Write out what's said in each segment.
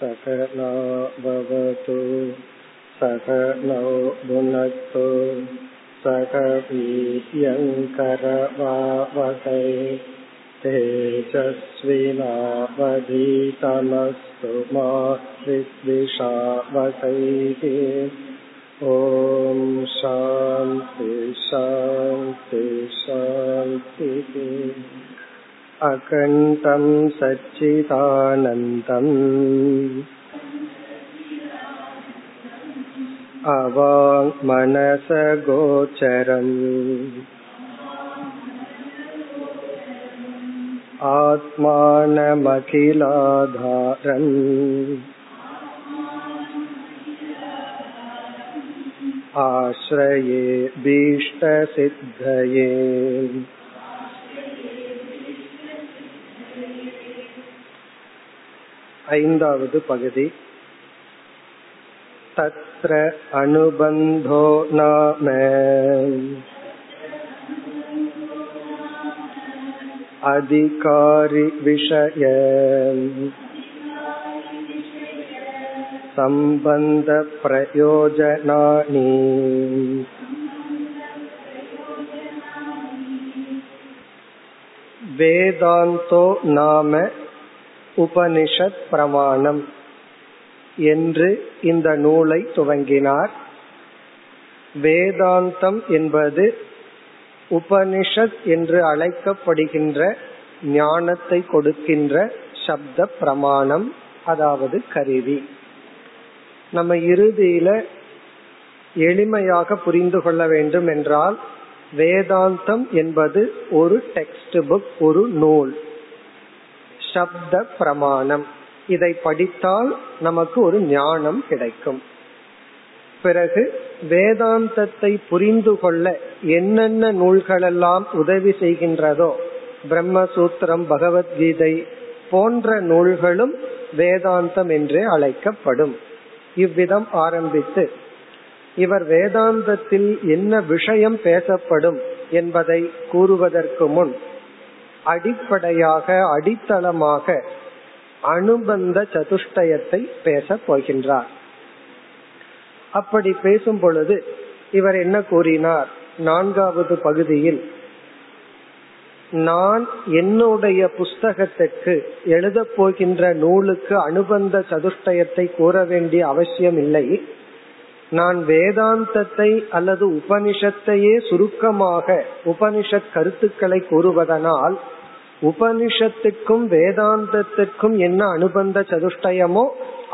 சகனோ பவது சகனோ புனக்து சக வீரியங்கரவாவகை தேஜஸ்வினாவதீதமஸ்து மா வித்விஷாவகை. ஓம் சாந்தி சாந்தி சாந்தி. அகண்டம் சச்சிதானந்தம் அவாங்மனசகோச்சரம் ஆத்மானமகிலாதாரம் ஆஶ்ரயே பீஷ்டசித்தயே. ஐந்தாவது பகுதி. தத்ர அனுபந்தோ நாம அதிகாரி விஷய சம்பந்த பிரயோஜனானி. வேதாந்தோ நாம உபனிஷத் பிரமாணம் என்று இந்த நூலை துவங்கினார். வேதாந்தம் என்பது உபனிஷத் என்று அழைக்கப்படுகின்ற ஞானத்தை கொடுக்கின்ற சப்த பிரமாணம், அதாவது கருவி. நம்ம இறுதியில எளிமையாக புரிந்து கொள்ள வேண்டும் என்றால், வேதாந்தம் என்பது ஒரு டெக்ஸ்ட் புக், ஒரு நூல், சப்த பிரமாணம். இதை படித்தால் நமக்கு ஒரு ஞானம் கிடைக்கும். பிறகு வேதாந்தத்தை புரிந்து கொள்ள என்னென்ன நூல்களெல்லாம் உதவி செய்கின்றதோ, பிரம்மசூத்திரம், பகவத்கீதை போன்ற நூல்களும் வேதாந்தம் என்றே அழைக்கப்படும். இவ்விதம் ஆரம்பித்து இவர் வேதாந்தத்தில் என்ன விஷயம் பேசப்படும் என்பதை கூறுவதற்கு முன் அடிப்படையாக, அடித்தளமாக அனுபந்த சதுஷ்டயத்தை பேச போகின்றார். அப்படி பேசும் பொழுது இவர் என்ன கூறினார்? நான்காவது பகுதியில், நான் என்னுடைய புஸ்தகத்துக்கு, எழுதப் போகின்ற நூலுக்கு அனுபந்த சதுஷ்டயத்தை கூற வேண்டிய அவசியம் இல்லை. நான் வேதாந்தத்தை அல்லது உபனிஷத்தையே சுருக்கமாக உபனிஷத் கருத்துக்களை கூறுவதனால், உபனிஷத்துக்கும் வேதாந்தத்துக்கும் என்ன அனுபந்த சதுஷ்டயமோ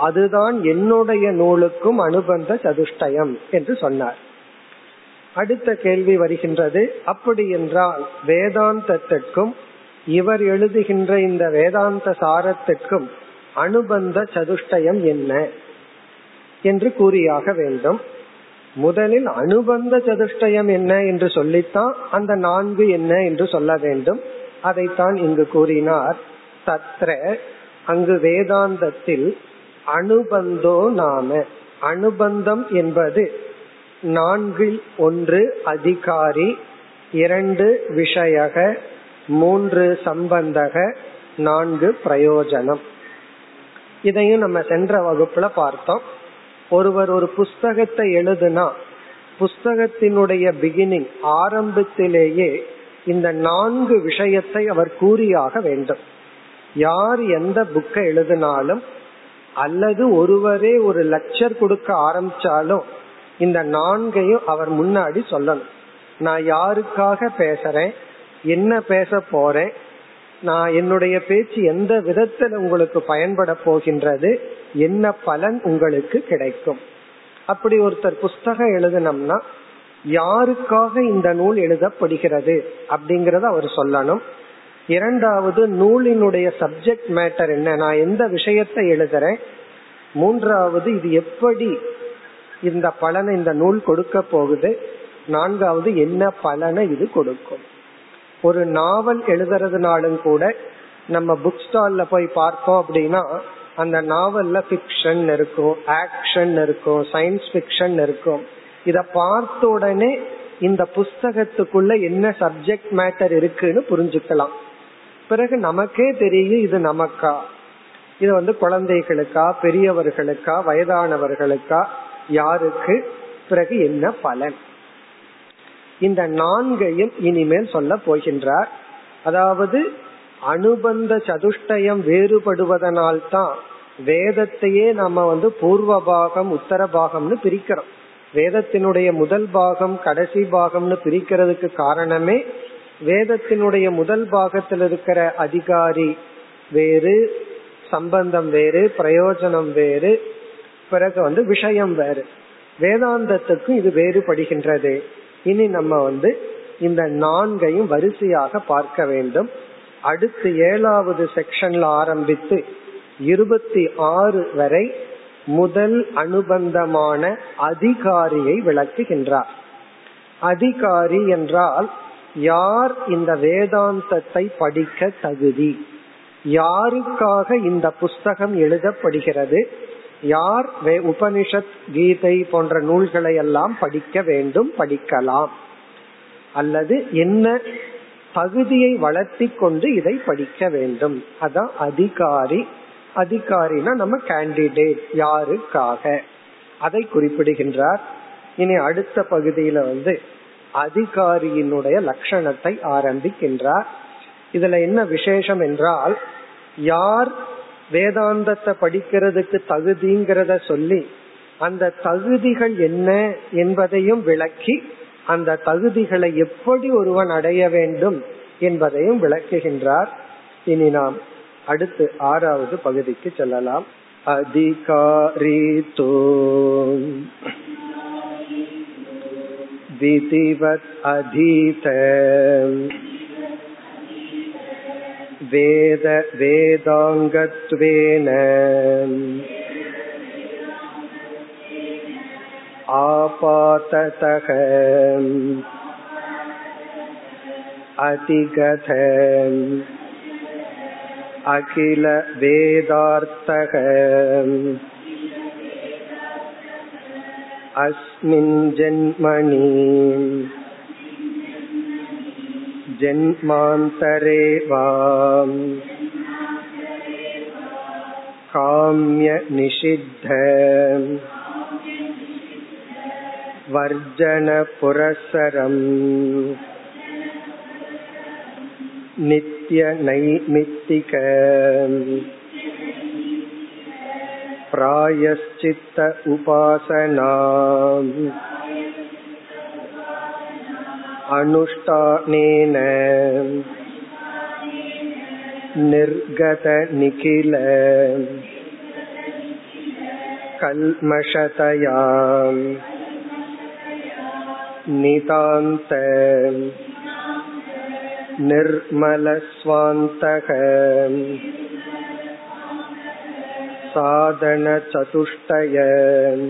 அதுதான் என்னுடைய நூலுக்கும் அனுபந்த சதுஷ்டயம் என்று சொன்னார். அடுத்த கேள்வி வருகின்றது, அப்படி என்றால் வேதாந்தத்திற்கும் இவர் எழுதுகின்ற இந்த வேதாந்த சாரத்திற்கும் அனுபந்த சதுஷ்டயம் என்ன என்று கூறியாக வேண்டும். முதலில் அனுபந்த சதுஷ்டயம் என்ன என்று சொல்லித்தான் அந்த நான்கு என்ன என்று சொல்ல வேண்டும். அதைத்தான் இங்கு கூறினார். தத்ர அங்கு வேதாந்தத்தில் அனுபந்தோ நாம, அனுபந்தம் என்பது நான்கில் ஒன்று அதிகாரி, இரண்டு விஷயக, மூன்று சம்பந்தக, நான்கு பிரயோஜனம். இதையும் நம்ம சென்ற வகுப்புல பார்த்தோம். ஒருவர் ஒரு புஸ்தகத்தை எழுதுனா, புஸ்தகத்தினுடைய பிகினிங், ஆரம்பத்திலேயே இந்த நான்கு விஷயத்தை அவர் கூறியாக வேண்டும். யார் எந்த புக்கை எழுதினாலும் அல்லது ஒருவரே ஒரு லெக்சர் கொடுக்க ஆரம்பிச்சாலும் இந்த நான்கையும் அவர் முன்னாடி சொல்லணும். நான் யாருக்காக பேசுறேன், என்ன பேச போறேன், நான் என்னுடைய பேச்சு எந்த விதத்தில் உங்களுக்கு பயன்பட போகின்றது, என்ன பலன் உங்களுக்கு கிடைக்கும். அப்படி ஒருத்தர் புஸ்தகம் எழுதணும்னா யாருக்காக இந்த நூல் எழுதப்படுகிறது அப்படிங்கறத அவர் சொல்லணும். இரண்டாவது, நூலினுடைய சப்ஜெக்ட் மேட்டர் என்ன, நான் எந்த விஷயத்தை எழுதுறேன். மூன்றாவது, இது எப்படி இந்த பலனை இந்த நூல் கொடுக்க போகுது. நான்காவது, என்ன பலனை இது கொடுக்கும். ஒரு நாவல் எழுதுறதுனாலும் கூட நம்ம புக் ஸ்டால்ல போய் பார்த்தோம் அப்படின்னா, அந்த நாவல்ல ஃபிக்ஷன் இருக்கும், ஆக்ஷன் இருக்கும், சயின்ஸ் ஃபிக்ஷன் இருக்கும். இத பார்த்த உடனே இந்த புஸ்தகத்துக்குள்ள என்ன சப்ஜெக்ட் மேட்டர் இருக்குன்னு புரிஞ்சுக்கலாம். பிறகு நமக்கே தெரியும் இது நமக்கா, இது குழந்தைகளுக்கா, பெரியவர்களுக்கா, வயதானவர்களுக்கா, யாருக்கு? பிறகு என்ன பலன்? இந்த நான்கையும் இனிமேல் சொல்ல போகின்றார். அதாவது அனுபந்த சதுஷ்டயம் வேறுபடுவதனால்தான் வேதத்தையே நம்ம பூர்வ பாகம் உத்தர பாகம்னு பிரிக்கிறோம். வேதத்தினுடைய முதல் பாகம் கடைசி பாகம்னு பிரிக்கிறதுக்கு காரணமே, வேதத்தினுடைய முதல் பாகத்தில் இருக்கிற அதிகாரி வேறு, சம்பந்தம் வேறு, பிரயோஜனம் வேறு, பிறகு விஷயம் வேறு. வேதாந்தத்துக்கு இது வேறுபடுகின்றது. இனி நம்ம இந்த நான்கையும் வரிசையாக பார்க்க வேண்டும். அடுத்து 7வது செக்ஷன்ல ஆரம்பித்து 26 வரை முதல் அனுபந்தமான அதிகாரியை விளக்குகின்றார். அதிகாரி என்றால் யார் இந்த வேதாந்தத்தை படிக்க தகுதி, யாருக்காக இந்த புஸ்தகம் எழுதப்படுகிறது, யார் உபனிஷத், கீதை போன்ற நூல்களை எல்லாம் படிக்க வேண்டும், படிக்கலாம், அல்லது என்ன தகுதியை வளர்த்தி கொண்டு இதை படிக்க வேண்டும், அதான் அதிகாரி. அதிகாரினா நம்ம கேண்டிடேட், யாருக்காக, அதை குறிப்பிடுகின்றார். இனி அடுத்த பகுதியில அதிகாரியினுடைய லட்சணத்தை ஆரம்பிக்கின்றார். இதுல என்ன விசேஷம் என்றால், யார் வேதாந்தத்தை படிக்கிறதுக்கு தகுதிங்கிறத சொல்லி அந்த தகுதிகள் என்ன என்பதையும் விளக்கி, அந்த தகுதிகளை எப்படி ஒருவன் அடைய வேண்டும் என்பதையும் விளக்குகின்றார். இனி நாம் அடுத்து 6வது பகுதிக்கு செல்லலாம். அதிகாரிதோ விதிவத் அதீதம் வேத வேதாங்கத்வேன ஆபாததகம் அதிகதம் அகில வேதார்த்தகம் அஸ்மின் ஜன்மணி ஜன்மாந்தரே வாம் காம்ய நிஷித்தம் வர்ஜன புரசரம் நித்ய நைமித்திக பிராயஷ்சித்த உபாசனாம் அனுஷ்டானேன நிர்கத நிகில கல்மஷதயாம் நிதாந்த நிர்மலஸ்வாந்தகம் சாதன சதுஷ்டயம்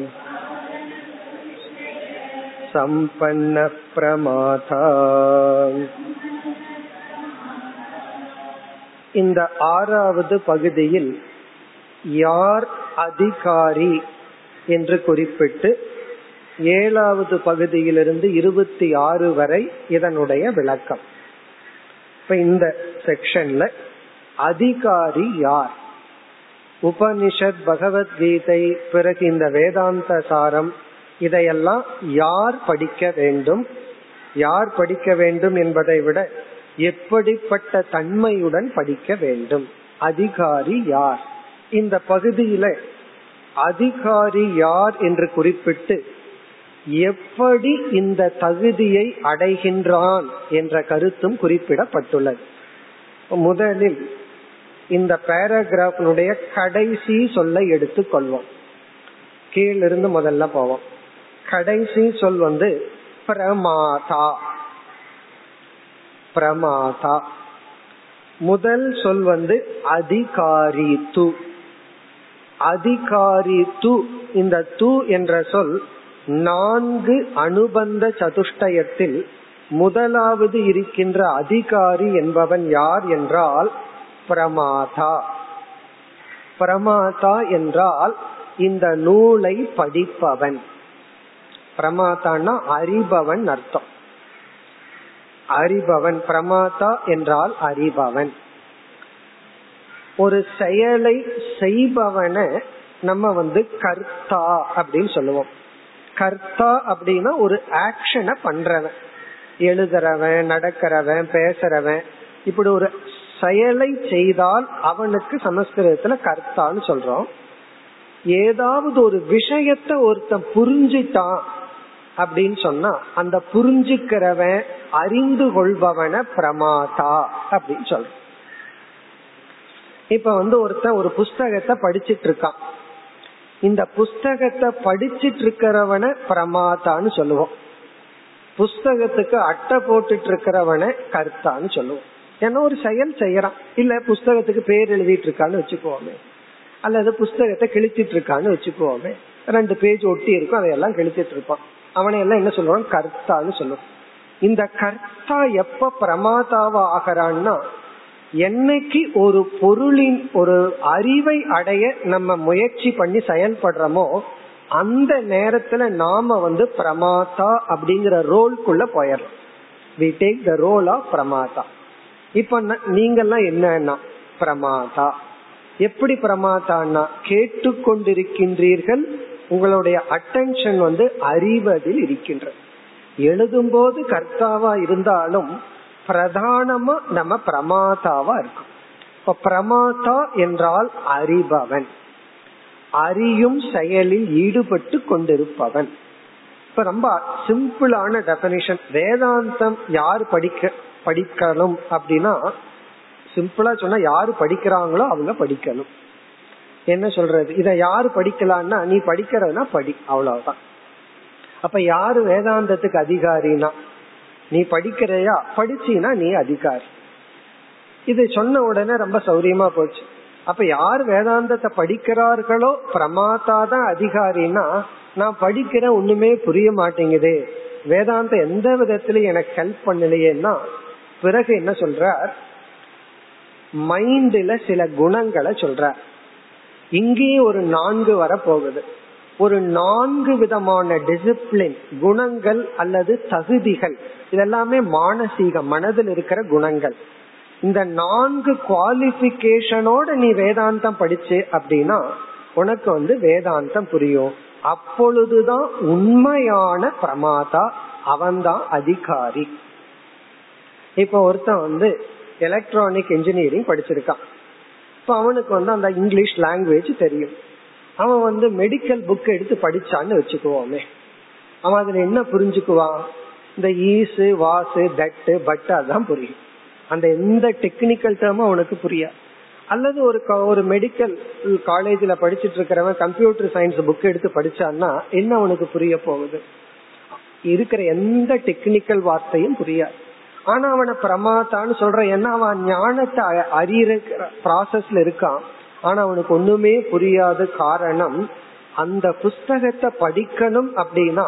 சம்பன்ன பிரமாதா. இந்த 6வது பகுதியில் யார் அதிகாரி என்று குறிப்பிட்டு 7வது பகுதியிலிருந்து 26 வரை இதனுடைய விளக்கம். இப்ப இந்த செக்ஷன்ல அதிகாரி யார்? உபனிஷத், பகவத்கீதை, பிறகு இந்த வேதாந்த சாரம், இதையெல்லாம் யார் படிக்க வேண்டும்? யார் படிக்க வேண்டும் என்பதை விட எப்படிப்பட்ட தன்மையுடன் படிக்க வேண்டும், அதிகாரி யார்? இந்த பகுதியில அதிகாரி யார் என்று குறிப்பிட்டு எப்படி இந்த தகுதியை அடைகின்றான் என்ற கருத்தும் குறிப்பிடப்பட்டுள்ளது. முதலில் இந்த பேராகிராஃபினுடைய கடைசி சொல்லை எடுத்துக் கொள்வோம். கீழிருந்து முதல்ல போவோம். கடைசி சொல் பிரமாதா. பிரமாதா முதல் சொல் அதிகாரி து. அதிகாரி து, இந்த து என்ற சொல் 4 அனுபந்த சதுஷ்டயத்தில் முதலாவது இருக்கின்ற அதிகாரி என்பவன் யார் என்றால் பிரமாதா. பிரமாதா என்றால் இந்த நூலை படிப்பவன். பிரமாதான்னா அறிபவன் அர்த்தம். அறிபவன், பிரமாதா என்றால் அறிபவன். ஒரு செயலை செய்பவனை நம்ம கர்த்தா அப்படின்னு சொல்லுவோம். கர்த்தா அப்படின்னா ஒரு ஆக்ஷனை பண்றவன், எழுதுறவன், நடக்கிறவன், பேசுறவன், இப்படி ஒரு செயலை செய்தால் அவனுக்கு சமஸ்கிருதத்துல கர்த்தான்னு சொல்றோம். ஏதாவது ஒரு விஷயத்த ஒருத்தன் புரிஞ்சிட்டான் அப்படின்னு சொன்னா அந்த புரிஞ்சுக்கிறவன், அறிந்து கொள்பவன பிரமாதா அப்படின்னு சொல்றோம். இப்ப ஒருத்தன் ஒரு புஸ்தகத்தை படிச்சிட்டு இருக்கான், இந்த புஸ்தகத்தை படிச்சிட்டு இருக்கிறவன பிரமாதான்னு சொல்லுவோம், புஸ்தகத்துக்கு அட்டை போட்டுட்டு இருக்கிறவன கர்த்தான்னு சொல்லுவோம். ஏன்னா ஒரு செயல் செய்யறான், இல்ல புஸ்தகத்துக்கு பேர் எழுதிட்டு இருக்கான்னு வச்சுக்குவோமே, அல்லது புஸ்தகத்தை கிழிச்சிட்டு இருக்கான்னு வச்சுக்குவோமே, ரெண்டு பேஜ் ஒட்டி இருக்கும் அதையெல்லாம் கிழிச்சிட்டு இருப்பான், அவனை எல்லாம் என்ன சொல்லுவான், கர்த்தான்னு சொல்லுவான். இந்த கர்த்தா எப்ப பிரமாதாவா ஆகிறான்னா, என்னைக்கு ஒரு பொருளின் ஒரு அறிவை அடைய நம்ம முயற்சி பண்ணி செயல்படுறோமோ அந்த நேரத்துல நாம பிரமாதா அப்படிங்கிற ரோல்குள்ள போயிடறோம். we take the role of பிரமாதா. இப்ப நீங்கெல்லாம் என்னன்னா பிரமாதா. எப்படி பிரமாதான்னா, கேட்டுக்கொண்டிருக்கின்றீர்கள், உங்களுடைய அட்டென்ஷன் அறிவதில் இருக்கின்ற. எழுதும் போது கர்த்தாவா இருந்தாலும் பிரதானமா நம்ம பிரமாதாவா இருக்கும். இப்ப பிரமாதா என்றால் அறிபவன், அறியும் செயலில் ஈடுபட்டு கொண்டிருப்பவன். இப்ப ரொம்ப சிம்பிளான டெபினிஷன். வேதாந்தம் யார் படிக்கணும் அப்படின்னா, சிம்பிளா சொன்னா யாரு படிக்கிறாங்களோ அவங்க படிக்கணும். என்ன சொல்றது, இத யாரு படிக்கலான்னா நீ படிக்கிறதுனா படி, அவ்வளவுதான். அப்ப யாரு வேதாந்தத்துக்கு அதிகாரினா, நீ படிக்கிறையா, படிச்சீனா நீ அதிகாரி. இது சொன்ன உடனே ரொம்ப சௌரியமா போச்சு. அப்ப யார் வேதாந்தத்தை படிக்கிறார்களோ பிரமாதா தான் அதிகாரினா, நான் படிக்கிற ஒண்ணுமே புரிய மாட்டேங்குது, வேதாந்தம் எந்த விதத்திலயும் எனக்கு ஹெல்ப் பண்ணலையேன்னா, பிறகு என்ன சொல்ற, மைண்ட்ல சில குணங்களை சொல்ற. இங்கேயே ஒரு 4 வர போகுது, ஒரு 4 விதமான டிசிப்ளின், குணங்கள் அல்லது தகுதிகள், இதெல்லாமே மானசீக மனதில் இருக்கிற குணங்கள். இந்த 4 குவாலிபிகேஷனோட நீ வேதாந்தம் படிச்சு அப்படின்னா உனக்கு வேதாந்தம் புரியும். அப்பொழுதுதான் உண்மையான பிரமாதா, அவன்தான் அதிகாரி. இப்ப ஒருத்தன் எலக்ட்ரானிக் இன்ஜினியரிங் படிச்சிருக்கான், இப்ப அவனுக்கு அந்த இங்கிலீஷ் லாங்குவேஜ் தெரியும். அவன் மெடிக்கல் புக் எடுத்து படிச்சான்னு வச்சுக்குவோமே, அவன் அதுல என்ன புரிஞ்சுக்குவான், இந்த ஈசு வாசு தட்டு பட்டு அதான் புரியும். அந்த எந்த டெக்னிக்கல் டேர்மும் அவனுக்கு புரியாது. அல்லது ஒரு மெடிக்கல் காலேஜ்ல படிச்சுட்டு இருக்கிறவன் கம்ப்யூட்டர் சயின்ஸ் புக் எடுத்து படிச்சான்னா என்ன அவனுக்கு புரிய போகுது, இருக்கிற எந்த டெக்னிக்கல் வார்த்தையும் புரியாது. ஆனா அவனை பிரமாதான்னு சொல்றான், ஏன்னா அவன் ஞானத்தை அறிகிற ப்ராசஸ்ல இருக்கான். ஆனா அவனுக்கு ஒண்ணுமே புரியாத காரணம், அந்த புஸ்தகத்தை படிக்கணும் அப்படின்னா,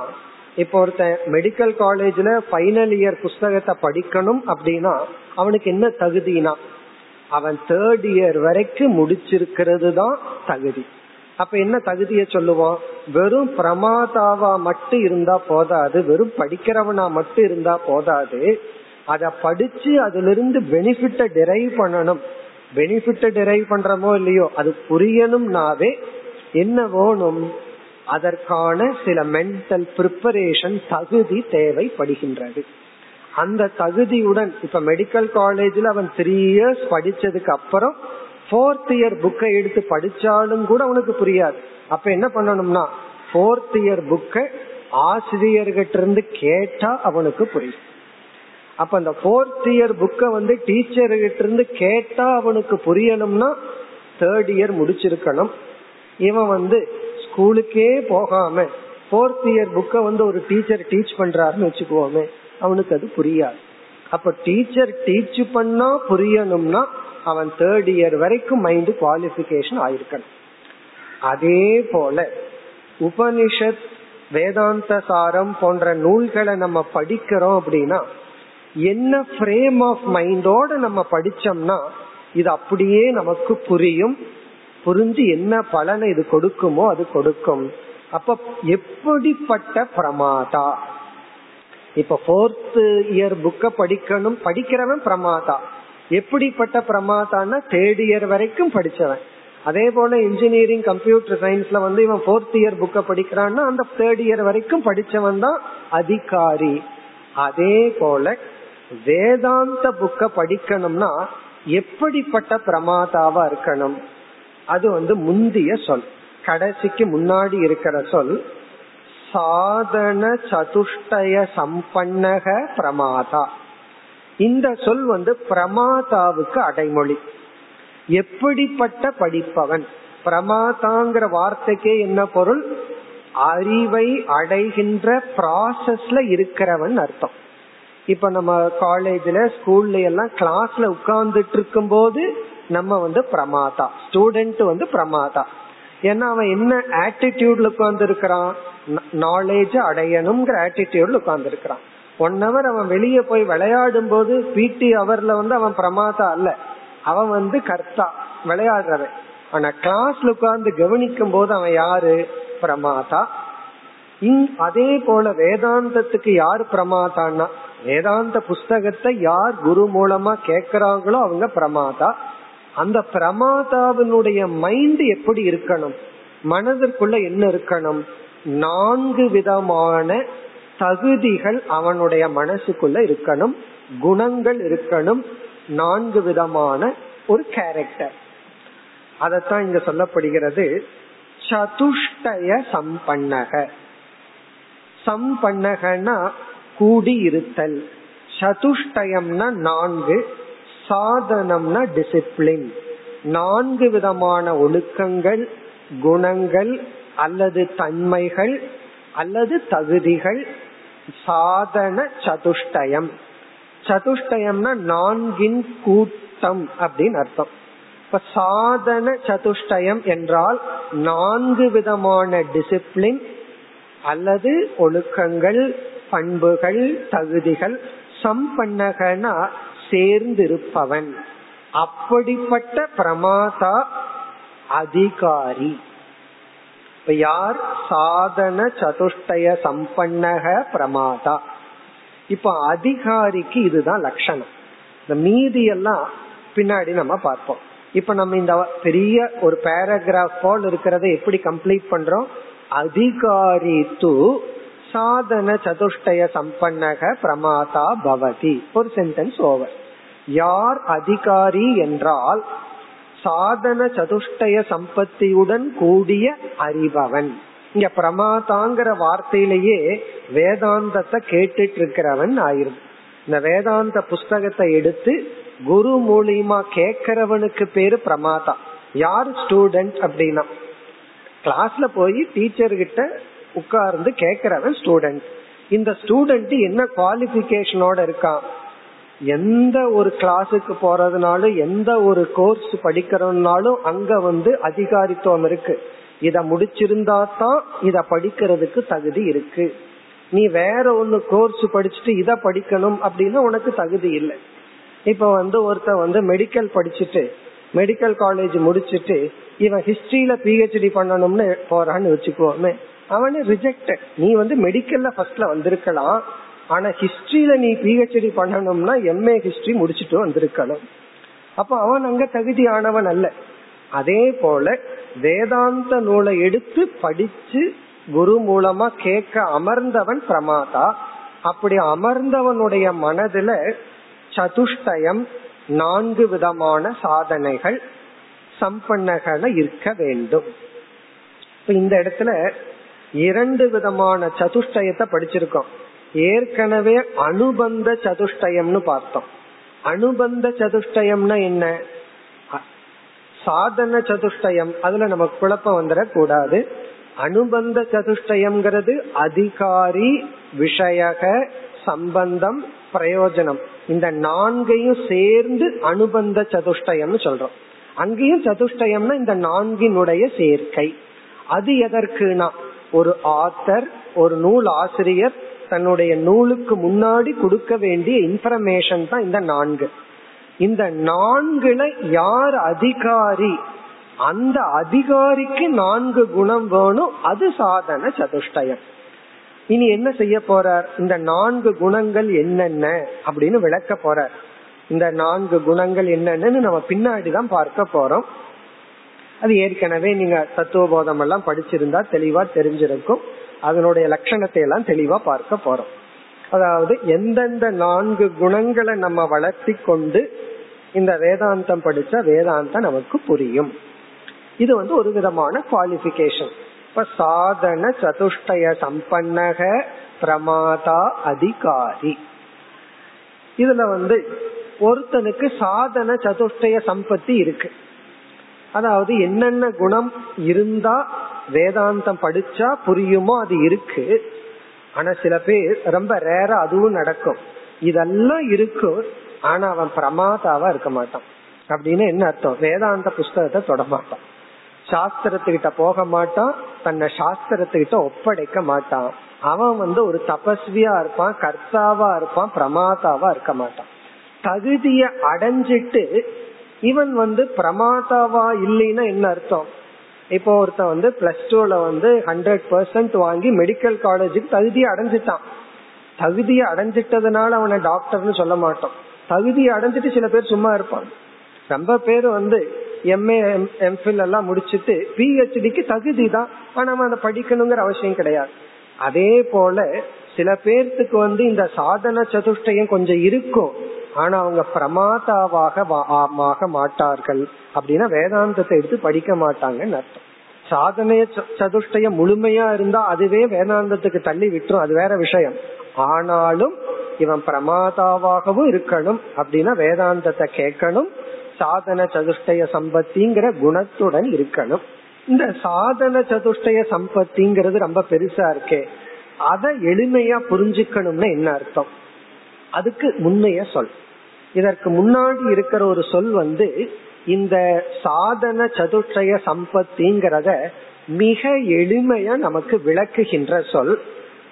இப்போ ஒருத்த மெடிக்கல் காலேஜ்ல ஃபைனல் இயர் புஸ்தகத்தை படிக்கணும் அப்படின்னா அவனுக்கு என்ன தகுதினா, அவன் 3rd year வரைக்கும் முடிச்சிருக்கிறது தான் தகுதி. அப்ப என்ன தகுதிய சொல்லுவான், வெறும் பிரமாதாவா மட்டும் இருந்தா போதாது, வெறும் படிக்கிறவனா மட்டும் இருந்தா போதாது, அத படிச்சு அதுல இருந்து பெனிஃபிட்ட டிரைவ் பண்ணணும். பெனிஃபிட்ட டிரைவ் பண்றமோ இல்லையோ, அது புரியணும்னாவே என்ன வேணும், அதற்கான சில மென்டல் பிரிப்பரேஷன், தகுதி தேவைப்படுகின்றது. அந்த தகுதியுடன் இப்ப மெடிக்கல் காலேஜ்ல அவன் 3 years படிச்சதுக்கு அப்புறம் 4th year புக்கை எடுத்து படிச்சாலும் கூட அவனுக்கு புரியாது. அப்ப என்ன பண்ணணும்னா 4th year புக்கை ஆசிரியர்கிட்ட இருந்து கேட்டா அவனுக்கு புரியும். அப்ப அந்த 4th year புக்கை டீச்சர்கிட்ட இருந்து கேட்டா அவனுக்கு புரியணும்னா 3rd year முடிச்சிருக்கணும். இவன் ஸ்கூலுக்கே போகாம 4th year புக்கை ஒரு டீச்சர் டீச் பண்றாருன்னு வச்சுக்குவோமே, அவனுக்கு அது புரியாது. அப்ப டீச்சர் டீச் பண்ணா புரியணும்னா அவன் 3rd year வரைக்கும் மைண்ட் குவாலிபிகேஷன் ஆயிருக்கணும். அதே போல உபனிஷத், வேதாந்த சாரம் போன்ற நூல்களை நம்ம படிக்கிறோம் அப்படின்னா என்ன ஃப்ரேம் ஆஃப் மைண்டோட நம்ம படிச்சோம்னா இது அப்படியே நமக்கு புரியும். புரிஞ்சு என்ன பலனை இது கொடுக்குமோ அது கொடுக்கும். அப்ப எப்படிப்பட்ட பிரமாதா, இப்ப 4th year புக்க படிக்கணும் படிக்கிறவன் பிரமாதா, எப்படிப்பட்ட பிரமாதான்னா தேர்ட் இயர் வரைக்கும் படிச்சவன். அதே போல இன்ஜினியரிங் கம்ப்யூட்டர் சயின்ஸ்ல வந்து இவன் ஃபோர்த் இயர் புக்க படிக்கிறான்னா அந்த தேர்ட் இயர் வரைக்கும் படிச்சவன் தான் அதிகாரி. அதே போல வேதாந்த புக்க படிக்கணும்னா எப்படிப்பட்ட பிரமாதாவா இருக்கணும், அது வந்து முந்திய சொல், கடைசிக்கு முன்னாடி இருக்கிற சொல் சாதன சதுஷ்டய சம்பன்னக பிரமாதா. இந்த சொல் வந்து பிரமாதாவுக்கு அடைமொழி. எப்படிப்பட்ட படிப்பவன், பிரமாதாங்கிற வார்த்தைக்கே என்ன பொருள், அறிவை அடைகின்ற ப்ராசஸ்ல இருக்கிறவன் அர்த்தம். இப்ப நம்ம காலேஜ்ல ஸ்கூல்ல எல்லாம் கிளாஸ்ல உட்கார்ந்துட்டு இருக்கும் போது நம்ம வந்து பிரமாதா, ஸ்டூடெண்ட் வந்து பிரமாதா. ஏன்னா அவன் என்ன ஆட்டிடியூட்ல உட்கார்ந்து இருக்கிறான், நாலேஜ் அடையணும்ங்கிற ஆட்டிடியூட்ல உட்கார்ந்து இருக்கிறான். ஒன் ஹவர் அவன் வெளியே போய் விளையாடும் போது பிடி ஹவர்ல வந்து அவன் பிரமாதா அல்ல, அவன் வந்து கர்த்தா, விளையாடுறவன். ஆனா கிளாஸ்ல உட்கார்ந்து கவனிக்கும் போது அவன் யாரு, பிரமாதா. அதே போல வேதாந்தத்துக்கு யார் பிரமாதான்னா, வேதாந்த புஸ்தகத்தை யார் குரு மூலமா கேக்குறாங்களோ அவங்க பிரமாதா. அந்த பிரமாதாவினுடைய மைண்ட் எப்படி இருக்கணும், மனதிற்குள்ள என்ன இருக்கணும், நான்கு விதமான தகுதிகள் அவனுடைய மனசுக்குள்ள இருக்கணும், குணங்கள் இருக்கணும், நான்கு விதமான ஒரு கேரக்டர். அதத்தான் இங்க சொல்லப்படுகிறது சதுஷ்டய சம்பன்னக. சம்பன்னகனா கூடி இருத்தல், சதுஷ்டயம்னா நான்கு, சாதனம்னா டிசிப்ளின். நான்கு விதமான ஒழுக்கங்கள், குணங்கள் அல்லது தன்மைகள் அல்லது தகுதிகள், சாதன சதுஷ்டயம். சதுஷ்டயம்னா நான்கின் கூட்டம் அப்படின்னு அர்த்தம். இப்ப சாதன சதுஷ்டயம் என்றால் நான்கு விதமான டிசிப்ளின் அல்லது ஒழுக்கங்கள், பண்புகள், தகுதிகள். சம்பன்னகனா சேர்ந்திருப்பவன். அப்படிப்பட்ட பிரமாதா அதிகாரி. யார் சாதன சதுஷ்டய சம்பன்னக பிரமாதா. இப்ப அதிகாரிக்கு இதுதான் லட்சணம். இந்த மீதி எல்லாம் பின்னாடி நம்ம பார்ப்போம். இப்ப நம்ம இந்த பெரிய ஒரு பேராகிராஃப் போல் இருக்கிறத எப்படி கம்ப்ளீட் பண்றோம், அதிகாரி தூ சாதன சதுஷ்டய சம்பன்னக பிரமாதா பவதி. ஒரு சென்டென்ஸ் ஓவர். யார் அதிகாரி என்றால் சாதன சதுஷ்டய சம்பத்தியுடன் கூடிய அறிபவன். இங்க பிரமாதாங்கிற வார்த்தையிலேயே வேதாந்தத்தை கேட்டுட்டு இருக்கிறவன் ஆயிரும். இந்த வேதாந்த புஸ்தகத்தை எடுத்து குரு மூலியமா கேக்கிறவனுக்கு பேரு பிரமாதா. யார் ஸ்டூடெண்ட் அப்படின்னா கிளாஸ்ல போய் டீச்சர் கிட்ட உட்கார்ந்து கேக்கிறவன் ஸ்டூடெண்ட். இந்த ஸ்டூடெண்ட் என்ன குவாலிபிகேஷனோட இருக்கான், எந்த ஒரு கிளாஸுக்கு போறதுனாலும் எந்த ஒரு கோர்ஸ் படிக்கிறதுனாலும் அங்க வந்து அதிகாரித்துவம் இருக்கு. இத முடிச்சிருந்தா தான் இத படிக்கிறதுக்கு தகுதி இருக்கு. நீ வேற ஒன்னு கோர்ஸ் படிச்சுட்டு இத படிக்கணும் அப்படின்னா உனக்கு தகுதி இல்லை. இப்ப வந்து ஒருத்த வந்து மெடிக்கல் படிச்சுட்டு மெடிக்கல் காலேஜ் முடிச்சுட்டு இவன் ஹிஸ்டரியில பிஹெச்டி பண்ணணும்னு போறான்னு வச்சுக்குவோமே, அவனு ரிஜெக்ட். நீ வந்து மெடிக்கல்ல ஃபர்ஸ்ட்ல வந்திருக்கலாம், ஆனா ஹிஸ்டரியில நீ பிஹெச்டி பண்ணணும்னா எம்ஏ ஹிஸ்டரி முடிச்சுட்டு வந்திருக்கணும். அப்ப அவன் அங்க தகுதியானவன் அல்ல. அதே போல வேதாந்த நூலை எடுத்து படிச்சு குரு மூலமா கேட்க அமர்ந்தவன் பிரமாதா. அப்படி அமர்ந்தவனுடைய மனதுல சதுஷ்டயம் நான்கு விதமான சாதனைகள் சம்பன்னகன இருக்க வேண்டும். இந்த இடத்துல இரண்டு விதமான சதுஷ்டயத்தை படிச்சிருக்கோம். ஏற்கனவே அனுபந்த சதுஷ்டயம்னு பார்த்தோம். அனுபந்த சதுஷ்டயம்னா என்ன, சாதன சதுஷ்டயம், அதுல நமக்கு குழப்பம் வந்துட கூடாது. அனுபந்த சதுஷ்டயம்ங்கிறது அதிகாரி, விஷயக, சம்பந்தம், பிரயோஜனம், இந்த நான்கையும் சேர்ந்து அனுபந்த சதுஷ்டயம்னு சொல்றோம். அங்கேயும் சதுஷ்டயம்னா இந்த நான்கினுடைய சேர்க்கை. அது எதற்குனா ஒரு ஆத்தர், ஒரு நூல் ஆசிரியர் தன்னுடைய நூலுக்கு முன்னாடி கொடுக்க வேண்டிய இன்ஃபர்மேஷன் தான் இந்த நான்கு. இந்த நான்குல யார் அதிகாரி, அந்த அதிகாரிக்கு நான்கு குணம் வேணும், அது சாதன சதுஷ்டயம். இனி என்ன செய்ய போறார், இந்த நான்கு குணங்கள் என்னென்ன அப்படின்னு விளக்க போறார். இந்த 4 குணங்கள் என்னன்னு நம்ம பின்னாடிதான் பார்க்க போறோம். அது ஏற்கனவே நீங்க தத்துவபோதம் எல்லாம் படிச்சிருந்தா தெளிவா தெரிஞ்சிருக்கும். அதனுடைய லட்சணத்தை எல்லாம் தெளிவா பார்க்க போறோம். அதாவது எந்தெந்த 4 குணங்களை நம்ம வளர்த்தி கொண்டு இந்த வேதாந்தம் படிச்சா வேதாந்தம் நமக்கு புரியும். இது வந்து ஒரு விதமான குவாலிபிகேஷன். இப்ப சாதன சதுஷ்டய சம்பன்னக பிரமாதா அதிகாரி. இதுல வந்து ஒருத்தனுக்கு சாதன சதுஷ்டய சம்பத்தி இருக்கு. அதாவது என்னென்ன குணம் இருந்தா வேதாந்தம் படிச்சா புரியுமோ அது இருக்கு. ஆனா சில பேர் ரொம்ப ரேரா, அதுவும் நடக்கும், இதெல்லாம் இருக்கும். ஆனா அவன் பிரமாதாவா இருக்க மாட்டான். அப்படின்னு என்ன அர்த்தம்? வேதாந்த புஸ்தகத்தை தொடமாட்டான், சாஸ்திரத்துக்கிட்ட போக மாட்டான், தன்னை சாஸ்திரத்துக்கிட்ட ஒப்படைக்க மாட்டான். அவன் வந்து ஒரு தபஸ்வியா இருப்பான், கர்த்தாவா இருப்பான், பிரமாதாவா இருக்க மாட்டான். தகுதிய அடைஞ்சிட்டு இவன் வந்து பிரமாதாவா இல்லைன்னா என்ன அர்த்தம்? இப்போ ஒருத்த வந்து பிளஸ் டூல வந்து 100% வாங்கி மெடிக்கல் காலேஜுக்கு தகுதியை அடைஞ்சிட்டான். தகுதியை அடைஞ்சிட்டதுனால அவனை டாக்டர்னு சொல்ல மாட்டோம். தகுதியை அடைஞ்சிட்டு சில பேர் சும்மா இருப்பாங்க. ரொம்ப பேர் வந்து எம்ஏ எம்ஃபில் எல்லாம் முடிச்சுட்டு பிஹெச்டிக்கு தகுதி தான், ஆனா அவன் அதை படிக்கணுங்கிற அவசியம் கிடையாது. அதே போல சில பேர்த்துக்கு வந்து இந்த சாதன சதுஷ்டயம் கொஞ்சம் இருக்கும், ஆனா அவங்க பிரமாதாவாக மாட்டார்கள். அப்படின்னா வேதாந்தத்தை எடுத்து படிக்க மாட்டாங்கன்னு அர்த்தம். சாதனைய சதுஷ்டயம் முழுமையா இருந்தா அதுவே வேதாந்தத்துக்கு தள்ளி விட்டுரும், அது வேற விஷயம். ஆனாலும் இவன் பிரமாதாவாகவும் இருக்கணும். அப்படின்னா வேதாந்தத்தை கேட்கணும், சாதன சதுஷ்டய சம்பத்திங்கிற குணத்துடன் இருக்கணும். இந்த சாதன சதுஷ்டய சம்பத்திங்கிறது ரொம்ப பெருசா இருக்கே, அதை எளிமையா புரிஞ்சுக்கணும்னு என்ன அர்த்தம்? அதுக்கு முன்னைய சொல், இதற்கு முன்னாடி இருக்கிற ஒரு சொல் வந்து இந்த சாதன சதுஷ்டய சம்பத்திங்கிறத மிக எளிமையா நமக்கு விளக்குகின்ற சொல்.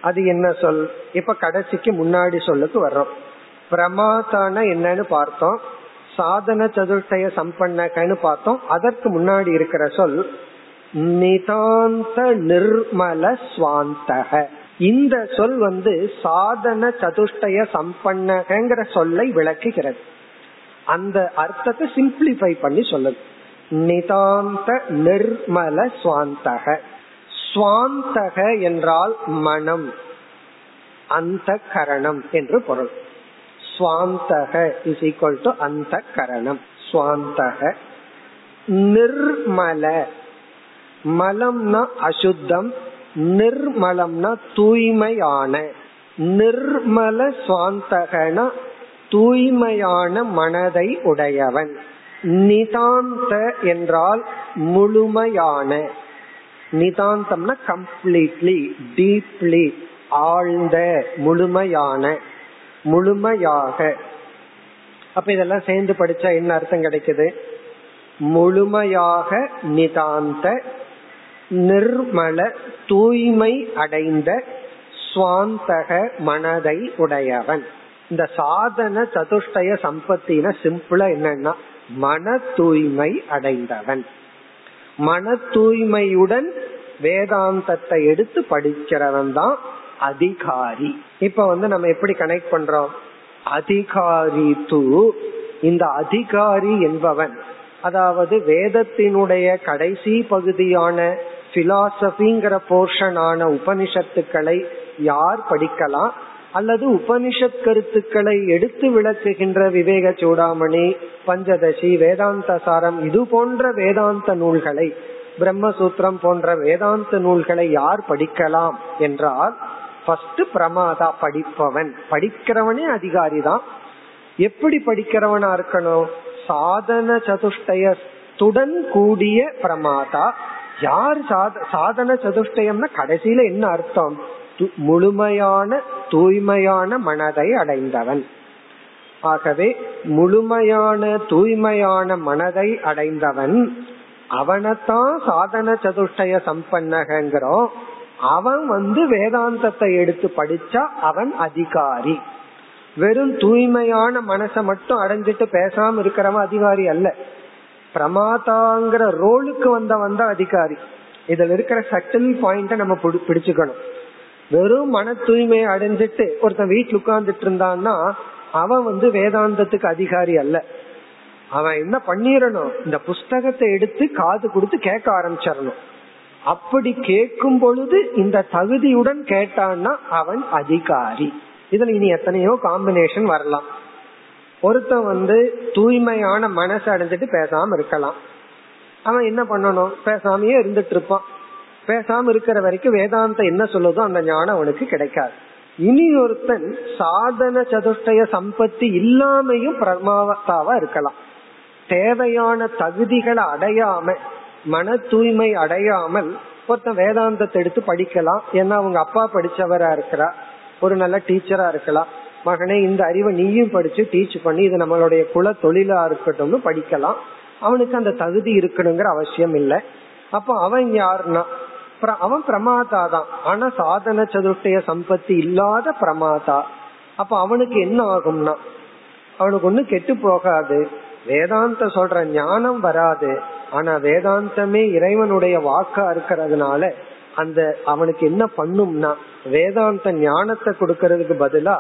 அது என்ன சொல்? இப்ப கடைசிக்கு முன்னாடி சொல்லுக்கு வர்றோம். பிரமாதான என்னன்னு பார்த்தோம், சாதன சதுஷ்டய சம்பன்னு பார்த்தோம். அதற்கு முன்னாடி இருக்கிற சொல் நிதாந்த நிர்மல ஸ்வாந்தக. இந்த சொல் வந்து சாதன சதுஷ்டய சம்பன்னகங்கிற சொல்லை விளக்குகிறது. அந்த அர்த்தத்தை சிம்பிளிஃபை பண்ணி சொல்லுது, நிதாந்த நிர்மல ஸ்வாந்தக. ஸ்வாந்தக என்றால் மனம், அந்த கரணம் என்று பொருள். ஸ்வாந்தக is equal to அந்த கரணம். ஸ்வாந்தக நிர்மல, மலம்னா அசுத்தம், நிர்மலம்னா தூய்மையான. நிர்மல ஸ்வாந்தகனா தூய்மையான மனதை உடையவன். நிதாந்த என்றால் முழுமையான. நிதாந்தம்னா கம்ப்ளீட்லி, டீப்லி, ஆழ்ந்த, முழுமையான, முழுமையாக. அப்ப இதெல்லாம் சேர்ந்து படிச்சா என்ன அர்த்தம் கிடைக்குது? முழுமையாக நிதாந்த, நிர்மல தூய்மை அடைந்த, ஸ்வாந்தக மனதை உடையவன். இந்த சாதன சதுஷ்டய சம்பத்தின சிம்பிளா என்னன்னா மன தூய்மை அடைந்தவன். மன தூய்மையுடன் வேதாந்தத்தை எடுத்து படிக்கிறவன் தான் அதிகாரி. இப்ப வந்து நம்ம எப்படி கனெக்ட் பண்றோம்? அதிகாரி தூ, இந்த அதிகாரி என்பவன், அதாவது வேதத்தினுடைய கடைசி பகுதியான பிலாசபிங்கிற போர்ஷனான உபனிஷத்துக்களை யார் படிக்கலாம், அல்லது உபனிஷத் கருத்துக்களை எடுத்து விளக்குகின்ற விவேக சூடாமணி, பஞ்சதசி, வேதாந்த சாரம், இது போன்ற வேதாந்த நூல்களை, பிரம்மசூத்திரம் போன்ற வேதாந்த நூல்களை யார் படிக்கலாம் என்றால் ஃபர்ஸ்ட் பிரமாதா படிப்பவன். படிக்கிறவனே அதிகாரி தான். எப்படி படிக்கிறவனா இருக்கணும்? சாதன சதுஷ்டயத்துடன் கூடிய பிரமாதா. யார் சாதன சதுஷ்டயம்னா கடைசியில என்ன அர்த்தம்? முழுமையான தூய்மையான மனதை அடைந்தவன். ஆகவே முழுமையான தூய்மையான மனதை அடைந்தவன், அவனைத்தான் சாதன சதுஷ்டய சம்பன்னகங்கிறோம். அவன் வந்து வேதாந்தத்தை எடுத்து படிச்சா அவன் அதிகாரி. வெறும் தூய்மையான மனசை மட்டும் அடைஞ்சிட்டு பேசாம இருக்கிறவன் அதிகாரி அல்ல. பிரமாதாங்கிற ரோலுக்கு வந்தவன் தான் அதிகாரி. இதுல இருக்கிற சட்டில் பாயிண்ட நம்ம பிடிச்சுக்கணும். வெறும் மன தூய்மையை அடைஞ்சிட்டு ஒருத்தன் வீட்டுல உட்கார்ந்துட்டு இருந்தான்னா அவன் வந்து வேதாந்தத்துக்கு அதிகாரி அல்ல. அவன் என்ன பண்ணிடணும், இந்த புஸ்தகத்தை எடுத்து காது கொடுத்து கேட்க ஆரம்பிச்சிடணும். அப்படி கேட்கும் பொழுது இந்த தகுதியுடன் கேட்டான்னா அவன் அதிகாரி. இதுல இனி எத்தனையோ காம்பினேஷன் வரலாம். ஒருத்தன் வந்து தூய்மையான மனசு அடைஞ்சிட்டு பேசாம இருக்கலாம். அவன் என்ன பண்ணணும், பேசாமையே இருந்துட்டு இருப்பான். பேசாம இருக்கிற வரைக்கும் வேதாந்தம் என்ன சொல்லுதோ அந்த ஞானம் அவனுக்கு கிடைக்காது. இனி ஒருத்தன் சாதன சதுஷ்டய சம்பத்தி இல்லாமையும் பிரமாவத்தாவா இருக்கலாம். தேவையான தகுதிகளை அடையாம, மன தூய்மை அடையாமல் ஒருத்தன் வேதாந்தத்தை எடுத்து படிக்கலாம். ஏன்னா அவங்க அப்பா படிச்சவரா இருக்கிறா, ஒரு நல்ல டீச்சரா இருக்கலாம். மகனே, இந்த அறிவை நீயும் படிச்சு டீச் பண்ணி இது நம்மளுடைய குல தொழிலா இருக்கட்டும்னு படிக்கலாம். அவனுக்கு அந்த தகுதி இருக்கணுங்கிற அவசியம் இல்லை. அப்போ அவன் யாருன்னா அவன் பிரமாதா தான். ஆனா சாதன சதுர்த்திய சம்பத்தி இல்லாத பிரமாதா. அப்ப அவனுக்கு என்ன ஆகும்னா, அவனுக்கு ஒண்ணு கெட்டு போகாது, வேதாந்த சொல்ற ஞானம் வராது. ஆனா வேதாந்தமே இறைவனுடைய வாக்கா இருக்கிறதுனால அந்த அவனுக்கு என்ன பண்ணும்னா, வேதாந்த ஞானத்தை கொடுக்கறதுக்கு பதிலா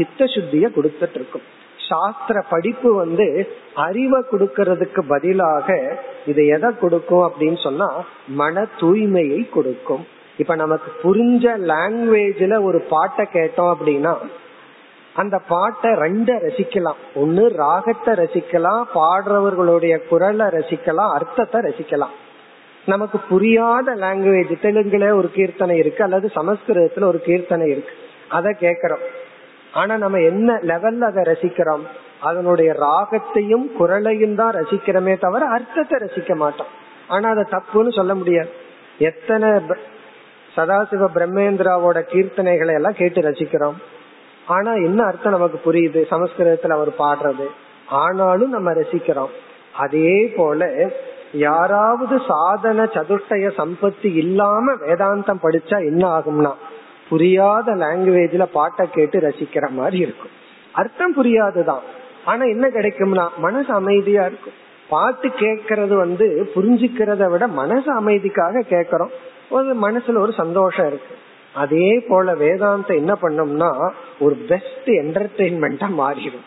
சித்த சுத்திய கொடுத்துட்டு இருக்கும். சாஸ்திர படிப்பு வந்து அறிவை கொடுக்கறதுக்கு பதிலாக இது எதை கொடுக்கும் அப்படின்னு சொன்னா, மன தூய்மையை கொடுக்கும். இப்ப நமக்கு புரிஞ்ச லாங்குவேஜ்ல ஒரு பாட்டை கேட்டோம் அப்படின்னா, அந்த பாட்டை ரெண்ட ரசிக்கலாம். ஒன்னு ராகத்தை ரசிக்கலாம், பாடுறவர்களுடைய குரலை ரசிக்கலாம், அர்த்தத்தை ரசிக்கலாம். நமக்கு புரியாத லாங்குவேஜ், தெலுங்குல ஒரு கீர்த்தனை இருக்கு அல்லது சமஸ்கிருதத்துல ஒரு கீர்த்தனை இருக்கு, அதை கேட்கிறோம். ஆனா நம்ம என்ன லெவல்ல அதை ரசிக்கிறோம், அதனுடைய ராகத்தையும் குரலையும் தான் ரசிக்கிறோமே தவிர அர்த்தத்தை ரசிக்க மாட்டோம். ஆனா அதை தப்புன்னு சொல்ல முடியாது. எத்தனை சதாசிவ பிரம்மேந்திராவோட கீர்த்தனைகளை எல்லாம் கேட்டு ரசிக்கிறோம். ஆனா என்ன அர்த்தம் நமக்கு புரியுது, சமஸ்கிருதத்துல அவர் பாடுறது, ஆனாலும் நம்ம ரசிக்கிறோம். அதே போல யாராவது சாதன சதுஷ்டய சம்பத்தி இல்லாம வேதாந்தம் படிச்சா என்ன ஆகும்னா, புரியாத லாங்குவேஜ்ல பாட்டை கேட்டு ரசிக்கிற மாதிரி இருக்கும். அர்த்தம் புரியாதுதான், ஆனா என்ன கிடைக்கும்னா மனசு அமைதியா இருக்கும். பாட்டு கேட்கறது வந்து புரிஞ்சுக்கிறத விட மனசு அமைதிக்காக கேட்கறோம், ஒரு மனசுல ஒரு சந்தோஷம் இருக்கு. அதே போல வேதாந்தம் என்ன பண்ணோம்னா ஒரு பெஸ்ட் என்டர்டெயின்மெண்டா மாறிடும்.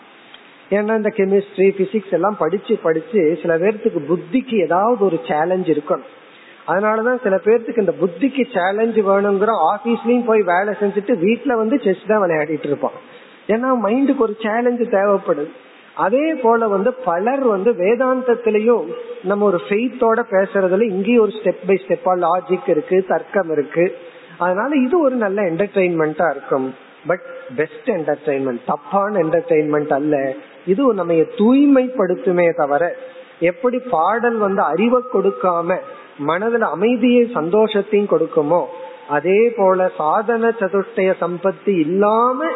ஏன்னா இந்த கெமிஸ்ட்ரி பிசிக்ஸ் எல்லாம் படிச்சு படிச்சு சில பேர்த்துக்கு புத்திக்கு ஏதாவது ஒரு சேலஞ்ச் இருக்கணும். அதனாலதான் சில பேர்த்துக்கு இந்த புத்திக்கு சேலஞ்ச் வேணுங்கிற ஆபீஸ்லயும் போய் வேலை செஞ்சுட்டு வீட்டுல வந்து செஸ் தான் விளையாடிட்டு இருப்பான். ஏன்னா மைண்டுக்கு ஒரு சேலஞ்சு தேவைப்படுது. அதே போல வந்து பலர் வந்து வேதாந்தத்திலயும் நம்ம ஒரு ஃபெய்த்தோட பேசுறதுல இங்கேயும் ஒரு ஸ்டெப் பை ஸ்டெப்பா லாஜிக் இருக்கு, தர்க்கம் இருக்கு. அதனால இது ஒரு நல்ல என்டர்டெயின்மெண்டா இருக்கும். பட் பெஸ்ட் என்டர்டெயின்மெண்ட், தப்பான என்டர்டெயின்மெண்ட் அல்ல. இது நம்ம தூய்மைப்படுத்துமே தவிர, எப்படி பாடல் வந்து அறிவை கொடுக்காம மனதுல அமைதியை சந்தோஷத்தையும் கொடுக்குமோ, அதே போல சாதன சதுஷ்டய சம்பத்தி இல்லாம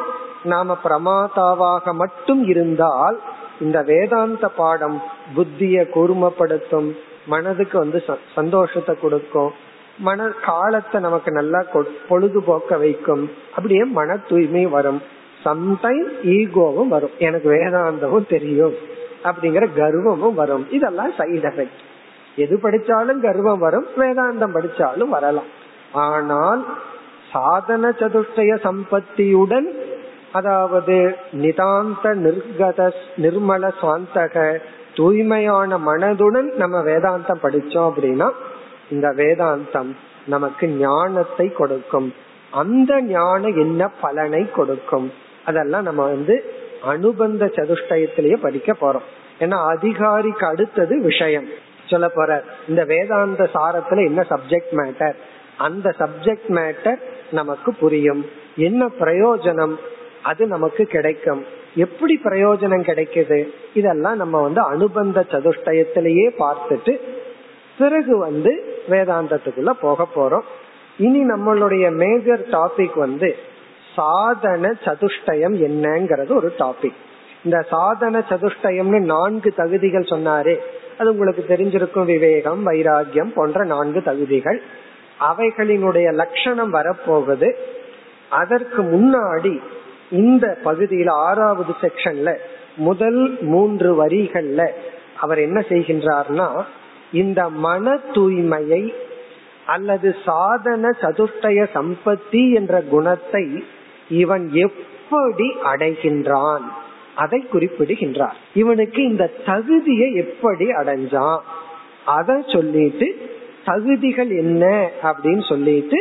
நாம பிரமாதாவாக மட்டும் இருந்தால் இந்த வேதாந்த பாடம் புத்தியை கூர்மப்படுத்தும், மனதுக்கு வந்து சந்தோஷத்தை கொடுக்கும், மன காலத்தை நமக்கு நல்லா பொழுதுபோக்க வைக்கும். அப்படியே மன தூய்மை வரும். சம்டைம் ஈகோவும் வரும், எனக்கு வேதாந்தமும் தெரியும் அப்படிங்கிற கர்வமும் வரும். இதெல்லாம் சைடு எஃபெக்ட். எது படிச்சாலும் கர்வம் வரும், வேதாந்தம் படிச்சாலும் வரலாம். ஆனால் சாதன சதுஷ்டய சம்பத்தியுடன், அதாவது நிதாந்த நிர்கத நிர்மல சாந்தக தூய்மையான மனதுடன் நம்ம வேதாந்தம் படிச்சோம் அப்படின்னா இந்த வேதாந்தம் நமக்கு ஞானத்தை கொடுக்கும். அந்த ஞானம் என்ன பலனை கொடுக்கும், அதெல்லாம் நம்ம வந்து அனுபந்த சதுஷ்டயத்திலேயே படிக்க போறோம். ஏன்னா அதிகாரிக்கு அடுத்தது விஷயம் சொல்ல போற இந்த வேதாந்த சாரத்துல என்ன சப்ஜெக்ட் மேட்டர், அந்த சப்ஜெக்ட் மேட்டர் நமக்கு புரியும். என்ன பிரயோஜனம் அது நமக்கு கிடைக்கும், எப்படி பிரயோஜனம் கிடைக்குது, இதெல்லாம் நம்ம வந்து அனுபந்த சதுஷ்டயத்திலேயே பார்த்துட்டு பிறகு வந்து வேதாந்தத்துக்குள்ள போக போறோம். இனி நம்மளுடைய மேஜர் டாபிக் வந்து சாதன சதுஷ்டயம் என்னங்கிறது ஒரு டாபிக். இந்த சாதன சதுஷ்டயம்னு 4 தகுதிகள் சொன்னாரே, அது உங்களுக்கு தெரிஞ்சிருக்கும். விவேகம், வைராகியம் போன்ற 4 தகுதிகள், அவைகளினுடைய லட்சணம் வரப்போகுது. அதற்கு முன்னாடி இந்த பகுதியில 6வது செக்ஷன்ல முதல் 3 வரிகள்ல அவர் என்ன செய்கின்றார்னா, இந்த மன தூய்மையை அல்லது சாதன சதுஷ்டய சம்பத்தி என்ற குணத்தை இவன் எப்படி அடைகின்றான் அதை குறிப்பிடுகின்றார். இவனுக்கு இந்த தகுதியை எப்படி அடைஞ்சான் அதை சொல்லிட்டு தகுதிகள் என்ன அப்படின்னு சொல்லிட்டு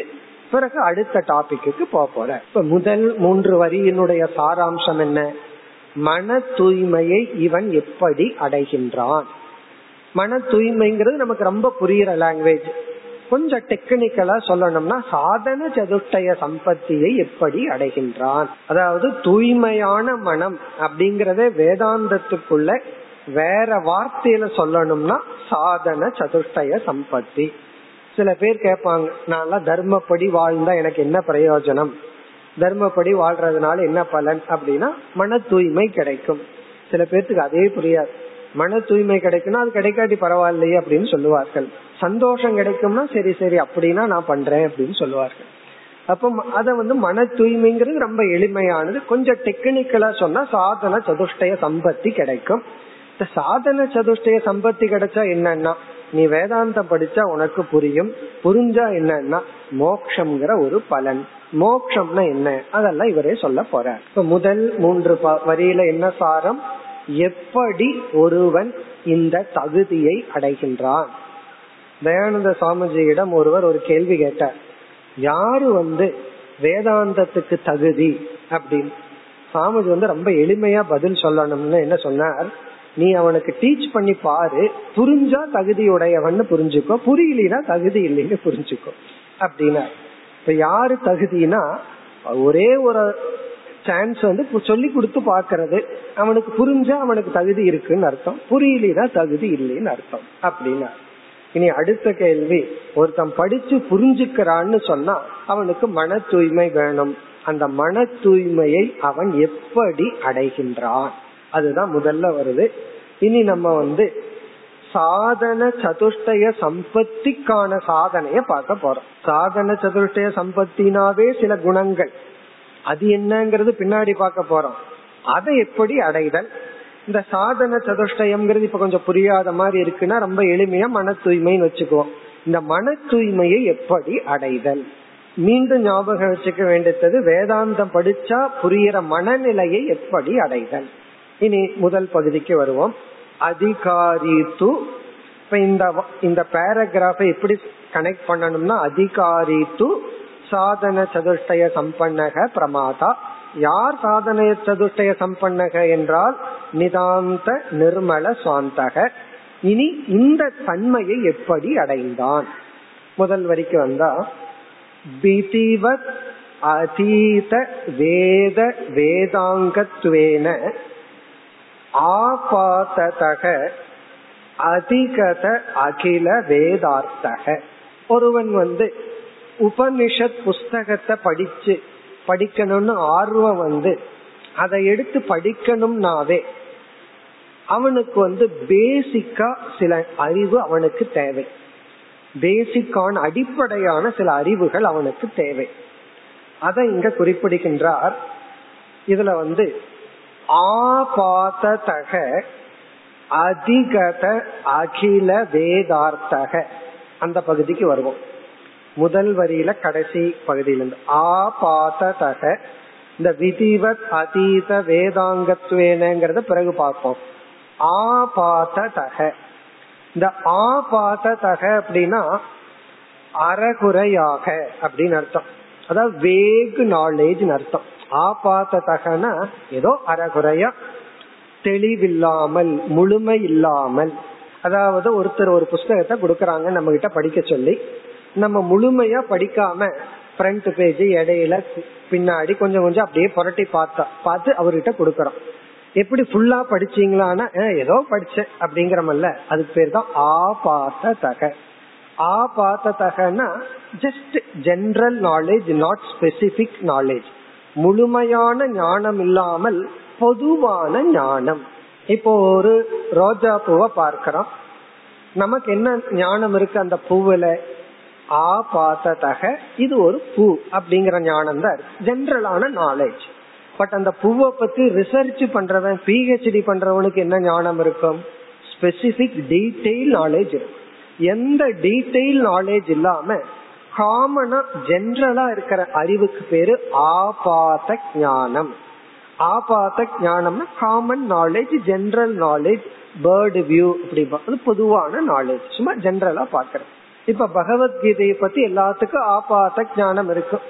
பிறகு அடுத்த டாபிக்கு போற. இப்ப முதல் 3 வரியினுடைய சாராம்சம் என்ன? மன தூய்மையை இவன் எப்படி அடைகின்றான்? மன தூய்மைங்கிறது நமக்கு ரொம்ப புரியுற லாங்குவேஜ். கொஞ்சம் டெக்னிக்கலா சொல்லணும்னா சாதன சதுஷ்டய சம்பத்தியை எப்படி அடைகின்றான், அதாவது தூய்மையான மனம் அப்படிங்கறத வேதாந்தத்துக்குள்ள வேற வார்த்தையில சொல்லணும்னா சாதன சதுஷ்டய சம்பத்தி. சில பேர் கேட்பாங்க, நான் தர்மப்படி வாழ்ந்தா எனக்கு என்ன பிரயோஜனம், தர்மப்படி வாழ்றதுனால என்ன பலன் அப்படின்னா மன தூய்மை கிடைக்கும். சில பேர்த்துக்கு அதே புரியாது. மன தூய்மை கிடைக்கும்னா அது கிடைக்காட்டி பரவாயில்லையே அப்படின்னு சொல்லுவார்கள். சந்தோஷம் கிடைக்கும்னா சரி சரி அப்படின்னா நான் பண்றேன் அப்படின்னு சொல்லுவார்கள். அப்ப அத மன தூய்மைங்கிறது ரொம்ப எளிமையானது. கொஞ்சம் டெக்னிக்கலா சொன்னா சாதன சதுஷ்டய சம்பத்தி கிடைக்கும். இந்த சாதன சதுஷ்டய சம்பத்தி கிடைச்சா என்னன்னா, நீ வேதாந்தம் படிச்சா உனக்கு புரியும், புரிஞ்சா என்னன்னா மோக்ஷம்ங்கிற ஒரு பலன். மோக்ஷம்னா என்ன அதெல்லாம் இவரே சொல்ல போறார். இப்ப முதல் 3 வரியில என்ன சாரம்? எப்படி ஒருவன் இந்த தகுதியை அடைகின்றான்? தயானந்த சாமிஜியிடம் ஒருவர் ஒரு கேள்வி கேட்டார், யாரு வேதாந்தத்துக்கு தகுதி அப்படின்னு. சாமிஜி ரொம்ப எளிமையா பதில் சொல்லணும்னு என்ன சொன்னார், நீ அவனுக்கு டீச் பண்ணி பாரு, புரிஞ்சா தகுதியுடையவன்னு புரிஞ்சுக்கோ, புரியலனா தகுதி இல்லைன்னு புரிஞ்சுக்கோ அப்படின்னா. இப்ப யாரு தகுதினா, ஒரே ஒரு சான்ஸ் சொல்லி கொடுத்து பாக்குறது, அவனுக்கு புரிஞ்சா அவனுக்கு தகுதி இருக்குன்னு அர்த்தம், புரியலனா தகுதி இல்லைன்னு அர்த்தம் அப்படின்னா. இனி அடுத்த கேள்வி, ஒருத்தன் படிச்சு புரிஞ்சுக்கிறான்னு சொன்னா அவனுக்கு மன தூய்மை வேணும். அந்த மன தூய்மையை அவன் எப்படி அடைகின்றான் அதுதான் முதல்ல வருது. இனி நம்ம சாதன சதுஷ்டய சம்பத்திக்கான சாதனைய பார்க்க போறோம். சாதன சதுஷ்டய சம்பத்தினாவே சில குணங்கள், அது என்னங்கிறது பின்னாடி பார்க்க போறோம். அதை எப்படி அடைதல்? இந்த சாதன சதுஷ்டயம்ங்கிறது இப்ப கொஞ்சம் புரியாத மாதிரி இருக்குன்னா ரொம்ப எளிமையா மன தூய்மைன்னு வச்சுக்குவோம். இந்த மன தூய்மையை எப்படி அடைதல்? மீண்டும் ஞாபகம் வச்சுக்க வேண்டியது, வேதாந்தம் படிச்சா புரியிற மனநிலையை எப்படி அடைதல். இனி முதல் பகுதிக்கு வருவோம். அதிகாரி து, இந்த பேராகிராஃபை எப்படி கனெக்ட் பண்ணணும்னா, அதிகாரி து சாதன சதுஷ்டய சம்பன்னக பிரமாதா. யார் சாதன சதுஷ்டய சம்பன்னக என்றால் நிதாந்த நிர்மல சாந்தக. இனி இந்த தன்மையை எப்படி அடைந்தான்? முதல் வரிக்கு வந்தா, பிதிவத் அதீத வேத வேதாங்கத்வேன ஆபாததக அதிகத அகில வேதார்த்தக. ஒருவன் உபனிஷத் புஸ்தகத்தை படிக்கணும்னு ஆர்வம் அதை எடுத்து படிக்கணும்னாவே அவனுக்கு பேசிக்கா சில அறிவு அவனுக்கு தேவை. பேசிக்கான அடிப்படையான சில அறிவுகள் அவனுக்கு தேவை. அதை இங்க குறிப்பிடுகின்றார். இதுல ஆபாததக அதிகத அகில வேதார்த்தக, அந்த பகுதிக்கு வருவோம். முதல் வரியில கடைசி பகுதியிலிருந்து ஆபாததக, இந்த விதிவத் அதீத வேதாங்கத்வேனங்கறத பிறகு பார்ப்போம். ஆபாததக, இந்த ஆபாததக அப்படின்னா அறகுறையாக அப்படின்னு அர்த்தம், அதாவது வேக் நாலேஜ் அர்த்தம். ஆபாததகனா ஏதோ அறகுறையா, தெளிவில்லாமல், முழுமை இல்லாமல். அதாவது ஒருத்தர் ஒரு புஸ்தகத்தை கொடுக்கறாங்க நம்ம கிட்ட படிக்க சொல்லி, நம்ம முழுமையா படிக்காம ஃப்ரண்ட் பேஜ் இடையில பின்னாடி கொஞ்சம் கொஞ்சம் அப்படியே புரட்டி பார்த்து அவர்கிட்ட கொடுக்கறோம். எப்படி ஃபுல்லா படிச்சீங்களான்னா ஏதோ படிச்சேன் அப்படிங்கிறமல்ல, அதுக்கு பேர் தான் ஆபாததக. ஆபாததகனா just general knowledge, not specific knowledge. முழுமையான ஞானம் இல்லாமல் பொதுவான ஞானம். இப்போ ஒரு ரோஜா பூவை பார்க்கிறோம், நமக்கு என்ன ஞானம் இருக்கு அந்த பூவுல? ஆபாததக, இது ஒரு பூ அப்படிங்கிற ஞானம் தான், ஜெனரலான நாலேஜ். பட் அந்த பூவை பத்தி ரிசர்ச் பண்றவன், பிஹெச்டி பண்றவனுக்கு என்ன ஞானம் இருக்கும்? ஸ்பெசிபிக் டீடைல் நாலேஜ் இருக்கும். எந்த டீடைல் நாலேஜ் இல்லாம காமனா ஜெனரலா இருக்கிற அறிவுக்கு பேரு ஆபாத ஞானம். ஆபாத ஞானம்னா common knowledge, general knowledge, bird view, அப்படி பொதுவான நாலேஜ், சும்மா ஜெனரலா பாக்குறது. இப்ப பகவத்கீதையை பத்தி எல்லாத்துக்கும் ஆபாத ஞானம் இருக்கும்,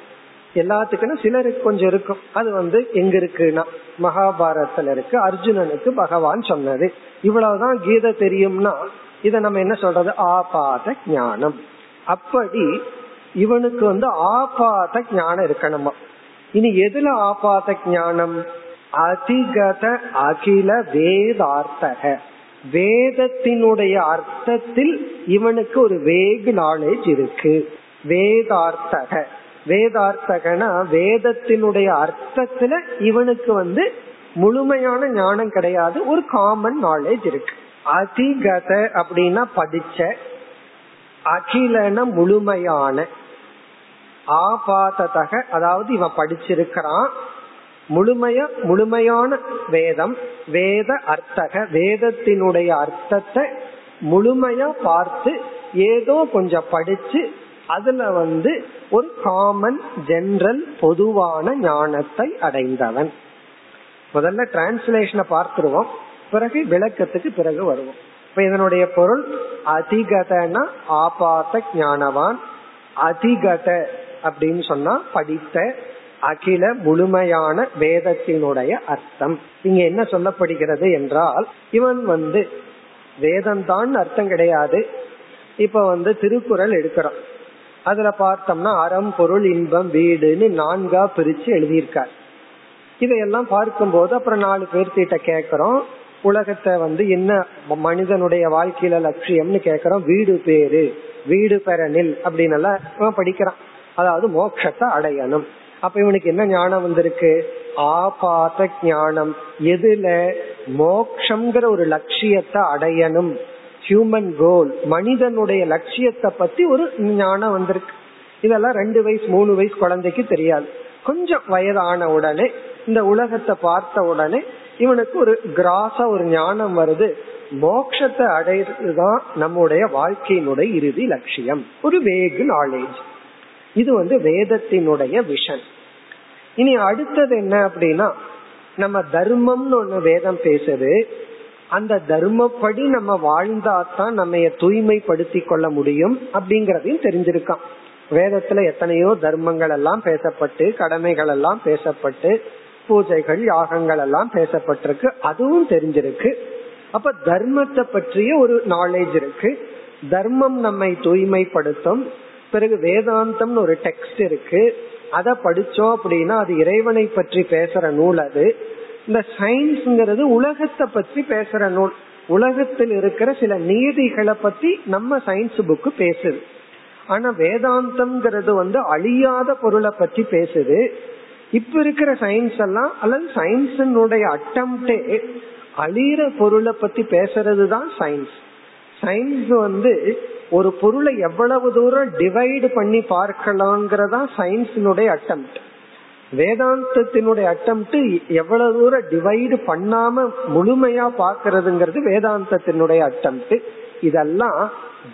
எல்லாத்துக்குன்னா சிலருக்கு கொஞ்சம் இருக்கும். அது வந்து எங்க இருக்குன்னா மகாபாரதத்துல இருக்கு. அர்ஜுனனுக்கு பகவான் சொன்னது இவ்வளவுதான் கீதை தெரியும்னா இத நம்ம என்ன சொல்றது, ஆபாத ஞானம். அப்படி இவனுக்கு வந்து ஆபாத ஞானம் இருக்கணுமா. இனி எதுல ஆபாத ஞானம், அதிகத அகில வேதார்த்தக, வேதத்தினுடைய அர்த்தத்தில் இவனுக்கு ஒரு வேக நாலேஜ் இருக்கு. வேதார்த்தக, வேதார்த்தகனா வேதத்தினுடைய அர்த்தத்துல இவனுக்கு வந்து முழுமையான ஞானம் கிடையாது, ஒரு காமன் நாலேஜ் இருக்கு. அதிகத அப்படின்னா படிச்ச, அகிலன முழுமையான, ஆபாததக அதாவது இவன் படிச்சிருக்கிறான் முழுமையான வேதம், வேத அர்த்தக வேதத்தினுடைய அர்த்தத்தை முழுமையா பார்த்து ஏதோ கொஞ்சம் படிச்சு அதுல வந்து ஒரு காமன் ஜெனரல் பொதுவான ஞானத்தை அடைந்தவன். முதல்ல டிரான்ஸ்லேஷனை பார்த்துருவோம், பிறகு விளக்கத்துக்கு பிறகு வருவோம். இப்ப இதனுடைய பொருள் அதிகதனா ஆபாத ஞானவான், அதிகத அப்படின்னு சொன்னா படித்த, அகில முழுமையான வேதத்தினுடைய அர்த்தம். இங்க என்ன சொல்லப்படுகிறது என்றால் இவன் வந்து வேதம்தான் அர்த்தம் கிடையாது. இப்ப வந்து திருக்குறள் எடுக்கிறோம், அதுல பார்த்தோம்னா அறம், பொருள், இன்பம், வீடுன்னு 4 பிரிச்சு எழுதியிருக்கார். இதையெல்லாம் பார்க்கும்போது அப்புறம் 4 பேர்த்திட்ட கேக்குறோம் உலகத்தை வந்து என்ன மனிதனுடைய வாழ்க்கையில லட்சியம்னு கேக்குறோம். வீடு பேரு, வீடு பெறனில் அப்படின்னு எல்லாம் படிக்கிறான், அதாவது மோட்சத்தை அடையணும். அப்ப இவனுக்கு என்ன ஞானம் வந்திருக்கு, ஆபாத ஞானம். எதுல, மோட்சம்ங்கிற ஒரு லட்சியத்தை அடையணும், ஹியூமன் கோல், மனிதனுடைய லட்சியத்தை பத்தி ஒரு ஞானம் வந்திருக்கு. இதெல்லாம் 2 வயசு 3 வயசு குழந்தைக்கு தெரியாது, கொஞ்சம் வயதான உடனே இந்த உலகத்தை பார்த்த உடனே இவனுக்கு ஒரு கிராஸா ஒரு ஞானம் வருது. மோட்சத்தை அடையறதுதான் நம்முடைய வாழ்க்கையினுடைய இறுதி லட்சியம், ஒரு வேக நாலேஜ். இது வந்து வேதத்தினுடைய விஷன். இனி அடுத்தது என்ன அப்படின்னா, நம்ம தர்மம்னு ஒண்ணு வேதம் பேசுது. அந்த தர்மப்படி நம்ம வாழ்ந்தாதான் நம்ம தூய்மைப்படுத்தி கொள்ள முடியும் அப்படிங்கறதையும் தெரிஞ்சிருக்கான். வேதத்துல எத்தனையோ தர்மங்கள் எல்லாம் பேசப்பட்டு, கடமைகள் எல்லாம் பேசப்பட்டு, பூஜைகள், யாகங்கள் எல்லாம் பேசப்பட்டிருக்கு, அதுவும் தெரிஞ்சிருக்கு. அப்ப தர்மத்தை பற்றிய ஒரு நாலேஜ் இருக்கு. தர்மம் நம்மை தூய்மைப்படுத்தும். பிறகு வேதாந்தம்னு ஒரு டெக்ஸ்ட் இருக்கு, அதை படிச்சோம் அப்படின்னா அது இறைவனை பற்றி பேசுற நூல். அது இந்த சயின்ஸ்ங்கிறது உலகத்தை பற்றி பேசுற நூல், உலகத்தில் இருக்கிற சில நீதிகளை பத்தி நம்ம சயின்ஸ் புக்கு பேசுது. ஆனா வேதாந்தம்ங்கிறது வந்து அழியாத பொருளை பற்றி பேசுது. இப்ப இருக்கிற சயின்ஸ் எல்லாம் அல்லது சயின்ஸினுடைய அட்டம்ப்டே அழியிற பொருளை பத்தி பேசுறது தான் சயின்ஸ். சயின்ஸ் வந்து ஒரு பொருளை எவ்வளவு தூரம் டிவைடு பண்ணி பார்க்கலாம்ங்கறதா சயின்ஸினுடைய அட்டம்ப்ட். வேதாந்தத்தினுடைய அட்டம்ப்ட் எவ்வளவு தூரம் டிவைடு பண்ணாம முழுமையா பாக்கிறதுங்கிறது வேதாந்தத்தினுடைய அட்டம்ப்ட். இதெல்லாம்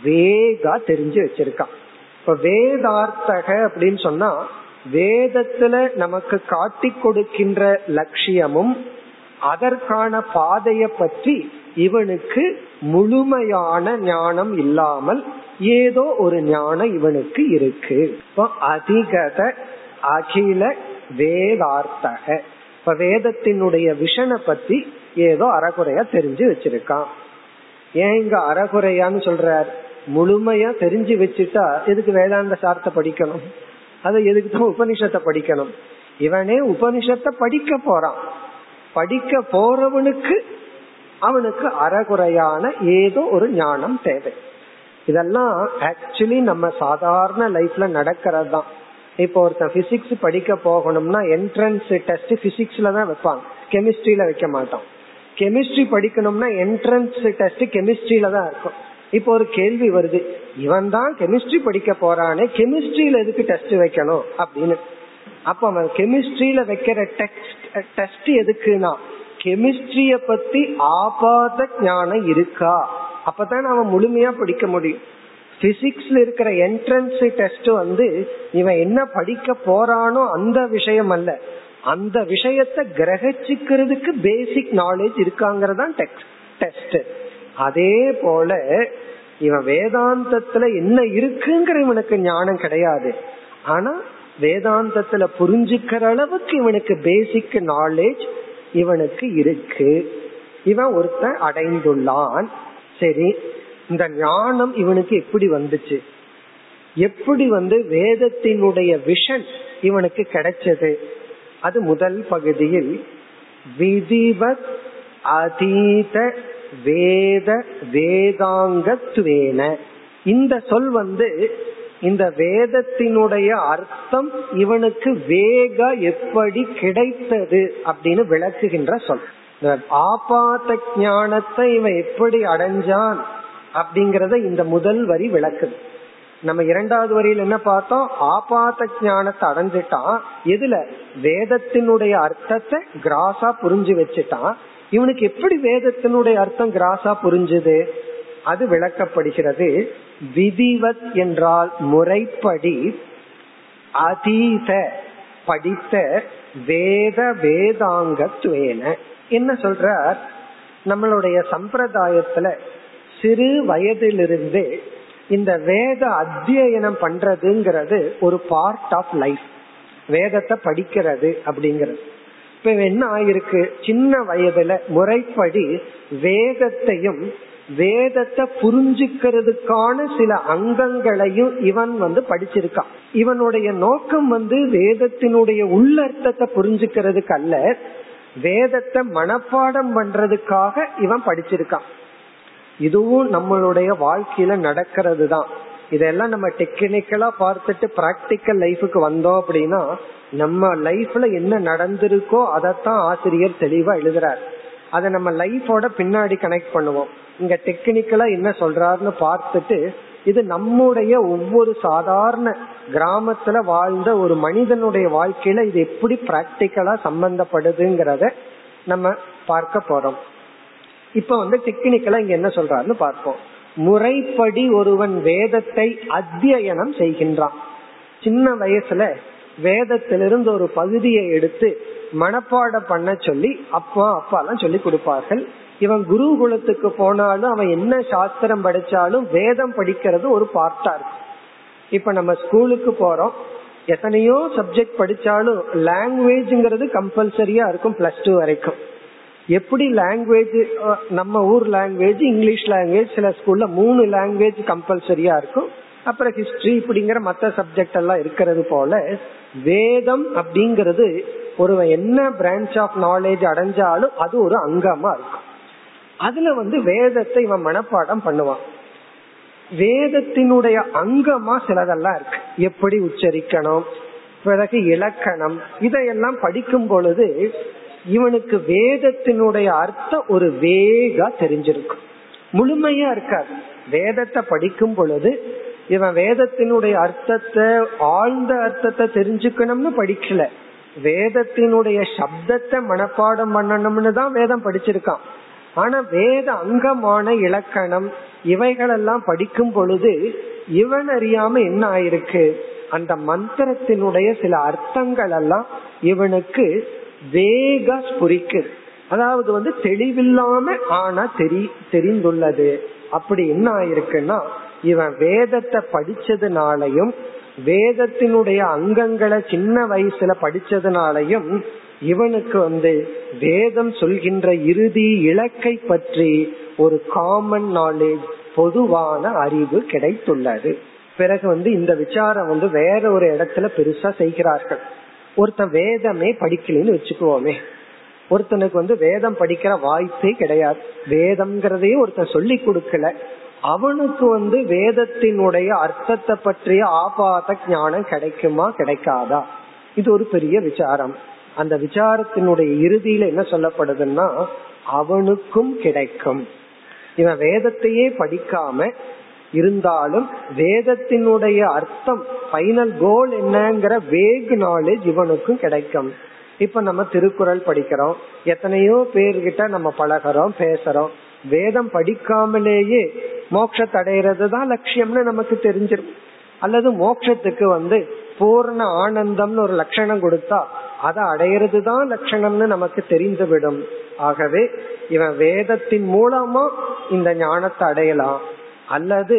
வேகா தெரிஞ்சு வச்சிருக்கான். இப்ப வேதார்த்தக அப்படின்னு சொன்னா வேதத்துல நமக்கு காட்டி கொடுக்கின்ற லட்சியமும் அதற்கான பாதையை பற்றி இவனுக்கு முழுமையான ஞானம் இல்லாமல் ஏதோ ஒரு ஞானம் இவனுக்கு இருக்கு. அதிகத அகில வேதார்த்தக, இப்ப வேதத்தினுடைய விஷனை பத்தி ஏதோ அறகுறையா தெரிஞ்சு வச்சிருக்கான். ஏன் இங்க அறகுறையான்னு சொல்றார், முழுமையா தெரிஞ்சு வச்சுட்டா எதுக்கு வேதாந்த சார்த்த படிக்கணும், அது எதுக்குதான் உபனிஷத்தை படிக்கணும். இவனே உபனிஷத்தை படிக்க போறான், படிக்க போறவனுக்கு அவனுக்கு அறகுறையான ஏதோ ஒரு ஞானம் தேவை. இதெல்லாம் ஆக்சுவலி நம்ம சாதாரண லைஃப்ல நடக்கிறது தான். இப்போ ஒருத்தர் பிசிக்ஸ் படிக்க போகணும்னா என்ட்ரன்ஸ் டெஸ்ட் பிசிக்ஸ்ல தான் வைப்பாங்க, கெமிஸ்ட்ரியில வைக்க மாட்டான். கெமிஸ்ட்ரி படிக்கணும்னா என்ட்ரன்ஸ் டெஸ்ட் கெமிஸ்ட்ரியில தான் இருக்கும். இப்போ ஒரு கேள்வி வருது, இவன் தான் கெமிஸ்ட்ரி படிக்க போறானே, கெமிஸ்ட்ரியில எதுக்கு டெஸ்ட் வைக்கணும் அப்படின்னு. அப்ப அவன் கெமிஸ்ட்ரியில வைக்கிற டெஸ்ட் எதுக்குன்னா கெமிஸ்ட்ரிய பத்தி ஆபாத ஞானம் இருக்கா, அப்பதான் அவன் முழுமையா படிக்க முடியும். பிசிக்ஸ்ல இருக்கிற என்ட்ரன்ஸ் டெஸ்ட் வந்து இவன் என்ன படிக்க போறானோ அந்த விஷயம் அல்ல, அந்த விஷயத்தை கிரகிச்சுக்கிறதுக்கு பேசிக் நாலேஜ் இருக்காங்கறதான் டெஸ்ட். அதே போல இவன் வேதாந்தத்துல என்ன இருக்குங்கிற இவனுக்கு ஞானம் கிடையாது, ஆனா வேதாந்தத்துல புரிஞ்சுக்கிற அளவுக்கு இவனுக்கு பேசிக் நாலேஜ் இவனுக்கு இருக்கு, இவன் ஒருத்தன் அடைந்துள்ளான். சரி, இந்த ஞானம் இவனுக்கு எப்படி வந்துச்சு, எப்படி வேதத்தினுடைய விஷன் இவனுக்கு கிடைச்சது? அது முதல் பகுதியில் விதிவத் அதீத வேத வேதாங்கத்வேன. இந்த சொல் இந்த வேதத்தினுடைய அர்த்தம் இவனுக்கு வேக எப்படி கிடைத்தது அப்படின்னு விளக்குகின்ற சொல். ஆபாத ஞானத்தை இவன் எப்படி அடைஞ்சான் அப்படிங்கறத இந்த முதல் வரி விளக்குது. நம்ம இரண்டாவது வரியில என்ன பார்த்தோம்? ஆபாத ஞானத்தை அடைஞ்சிட்டான். எதுல? வேதத்தினுடைய அர்த்தத்தை கிராஸா புரிஞ்சு வச்சுட்டான். இவனுக்கு எப்படி வேதத்தினுடைய அர்த்தம் கிராஸா புரிஞ்சுது? அது விளக்கப்படுகிறது. விதிவத் என்றால் முறைப்படி, அதீத படித்த, வேத வேதாங்கத்வேன. என்ன சொல்றார்? நம்மளுடைய சம்பிரதாயத்துல சிறு வயதிலிருந்து இந்த வேத அத்தியனம் பண்றதுங்கிறது ஒரு பார்ட் ஆஃப் லைஃப். வேதத்தை படிக்கிறது அப்படிங்கிறது இப்ப என்ன ஆயிருக்கு? சின்ன வயதுல முறைப்படி வேதத்தையும் வேதத்தை புரிஞ்சுக்கிறதுக்கான சில அங்கங்களையும் இவன் படிச்சிருக்கான். இவனுடைய நோக்கம் வேதத்தினுடைய உள்ளர்த்தத்தை புரிஞ்சுக்கிறதுக்கு அல்ல, வேதத்தை மனப்பாடம் பண்றதுக்காக இவன் படிச்சிருக்கான். இதுவும் நம்மளுடைய வாழ்க்கையில நடக்கிறது தான். இதெல்லாம் நம்ம டெக்னிக்கலா பார்த்துட்டு பிராக்டிக்கல் லைஃபுக்கு வந்தோம் அப்படின்னா நம்ம லைஃப்ல என்ன நடந்திருக்கோ அதத்தான் ஆசிரியர் தெளிவா எழுதுறார். அதை நம்ம லைஃபோட பின்னாடி கனெக்ட் பண்ணுவோம். இங்க டெக்னிக்கலா என்ன சொல்றாருன்னு பார்த்துட்டு இது நம்முடைய ஒவ்வொரு சாதாரண கிராமத்துல வாழ்ந்த ஒரு மனிதனுடைய வாழ்க்கையில இது எப்படி பிராக்டிக்கலா சம்பந்தப்படுதுங்கிறத நம்ம பார்க்க போறோம். இப்ப டெக்னிக்கலா இங்க என்ன சொல்றாருன்னு பார்ப்போம். முறைப்படி ஒருவன் வேதத்தை அத்தியனம் செய்கின்றான். சின்ன வயசுல வேதத்திலிருந்து ஒரு பகுதியை எடுத்து மனப்பாடம் பண்ண சொல்லி அப்பா அப்பாலாம் சொல்லி கொடுப்பார்கள். இவன் குருகுலத்துக்கு போனாலும் அவன் என்ன சாஸ்திரம் படிச்சாலும் வேதம் படிக்கிறது ஒரு பார்ட்டா இருக்கு. இப்ப நம்ம ஸ்கூலுக்கு போறோம், எத்தனையோ சப்ஜெக்ட் படிச்சாலும் லாங்குவேஜ்ங்கிறது கம்பல்சரியா இருக்கும். பிளஸ் டூ வரைக்கும் எப்படி லாங்குவேஜ், நம்ம ஊர் லாங்குவேஜ் இங்கிலீஷ் லாங்குவேஜ், சில ஸ்கூல்ல 3 லாங்குவேஜ் கம்பல்சரியா இருக்கும். அப்புறம் ஹிஸ்டரி இப்படிங்கிற மற்ற சப்ஜெக்ட் எல்லாம் இருக்கிறது போல வேதம் அப்படிங்கிறது ஒருவன் என்ன பிரான்ச் ஆஃப் நாலேஜ் அடைஞ்சாலும் அது ஒரு அங்கமா இருக்கும். அதுல வேதத்தை இவன் மனப்பாடம் பண்ணுவான். வேதத்தினுடைய அங்கமா சிலதெல்லாம் இருக்கு, எப்படி உச்சரிக்கணும், பிறகு இலக்கணம், இதையெல்லாம் படிக்கும் பொழுது இவனுக்கு வேதத்தினுடைய அர்த்தம் ஒரு வேகா தெரிஞ்சிருக்கும். முழுமையா இருக்காது. வேதத்தை படிக்கும் பொழுது இவன் வேதத்தினுடைய அர்த்தத்தை, ஆழ்ந்த அர்த்தத்தை தெரிஞ்சுக்கணும்னு படிக்கல, வேதத்தினுடைய சப்தத்தை மனப்பாடம் பண்ணணும்னு தான் வேதம் படிச்சிருக்கான். ஆனா வேத அங்கமான இலக்கணம் இவைகளெல்லாம் படிக்கும் பொழுது இவன் அறியாம என்ன ஆயிருக்கு, அந்த மந்திரத்தினுடைய சில அர்த்தங்கள் எல்லாம் இவனுக்கு வேக ஸ்புரிக்கு, அதாவது தெளிவில்லாம ஆனா தெரிந்துள்ளது. அப்படி என்ன ஆயிருக்குன்னா இவன் வேதத்தை படிச்சதுனாலையும் வேதத்தினுடைய அங்கங்களை சின்ன வயசுல படிச்சதுனாலையும் இவனுக்கு வேதம் சொல்கின்ற இறுதி இலக்கை பற்றி ஒரு காமன் நாலேஜ், பொதுவான அறிவு கிடைத்துள்ளது. பிறகு இந்த விசாரம் வேற ஒரு இடத்துல பெருசா செய்கிறார்கள். ஒருத்தன் வேதமே படிக்கலன்னு வச்சுக்குவோமே, ஒருத்தனுக்கு வேதம் படிக்கிற வாய்ப்பே கிடையாது, வேதம்ங்கிறதையே ஒருத்தன் சொல்லி கொடுக்கல, அவனுக்கு வேதத்தினுடைய அர்த்தத்தை பற்றிய ஆபாத ஞானம் கிடைக்குமா கிடைக்காதா? இது ஒரு பெரிய விசாரம். அந்த விசாரத்தினுடைய இறுதியில என்ன சொல்லப்படுதுன்னா அவனுக்கும் கிடைக்கும். இவன் வேதத்தையே படிக்காம இருந்தாலும் வேதத்தினுடைய அர்த்தம், ஃபைனல் கோல் என்னங்கிற வேக் நாலேஜ் இவனுக்கும் கிடைக்கும். இப்ப நம்ம திருக்குறள் படிக்கிறோம், எத்தனையோ பேர்கிட்ட நம்ம பழகிறோம் பேசுறோம், வேதம் படிக்காமலேயே மோட்சத்தை அடையிறது தான் லட்சியம்னு நமக்கு தெரிஞ்சிடும். அல்லது மோட்சத்துக்கு பூர்ண ஆனந்தம்னு ஒரு லட்சணம் கொடுத்தா அதை அடையிறதுதான் லட்சணம்னு நமக்கு தெரிந்துவிடும். ஆகவே இவன் வேதத்தின் மூலமா இந்த ஞானத்தை அடையலாம் அல்லது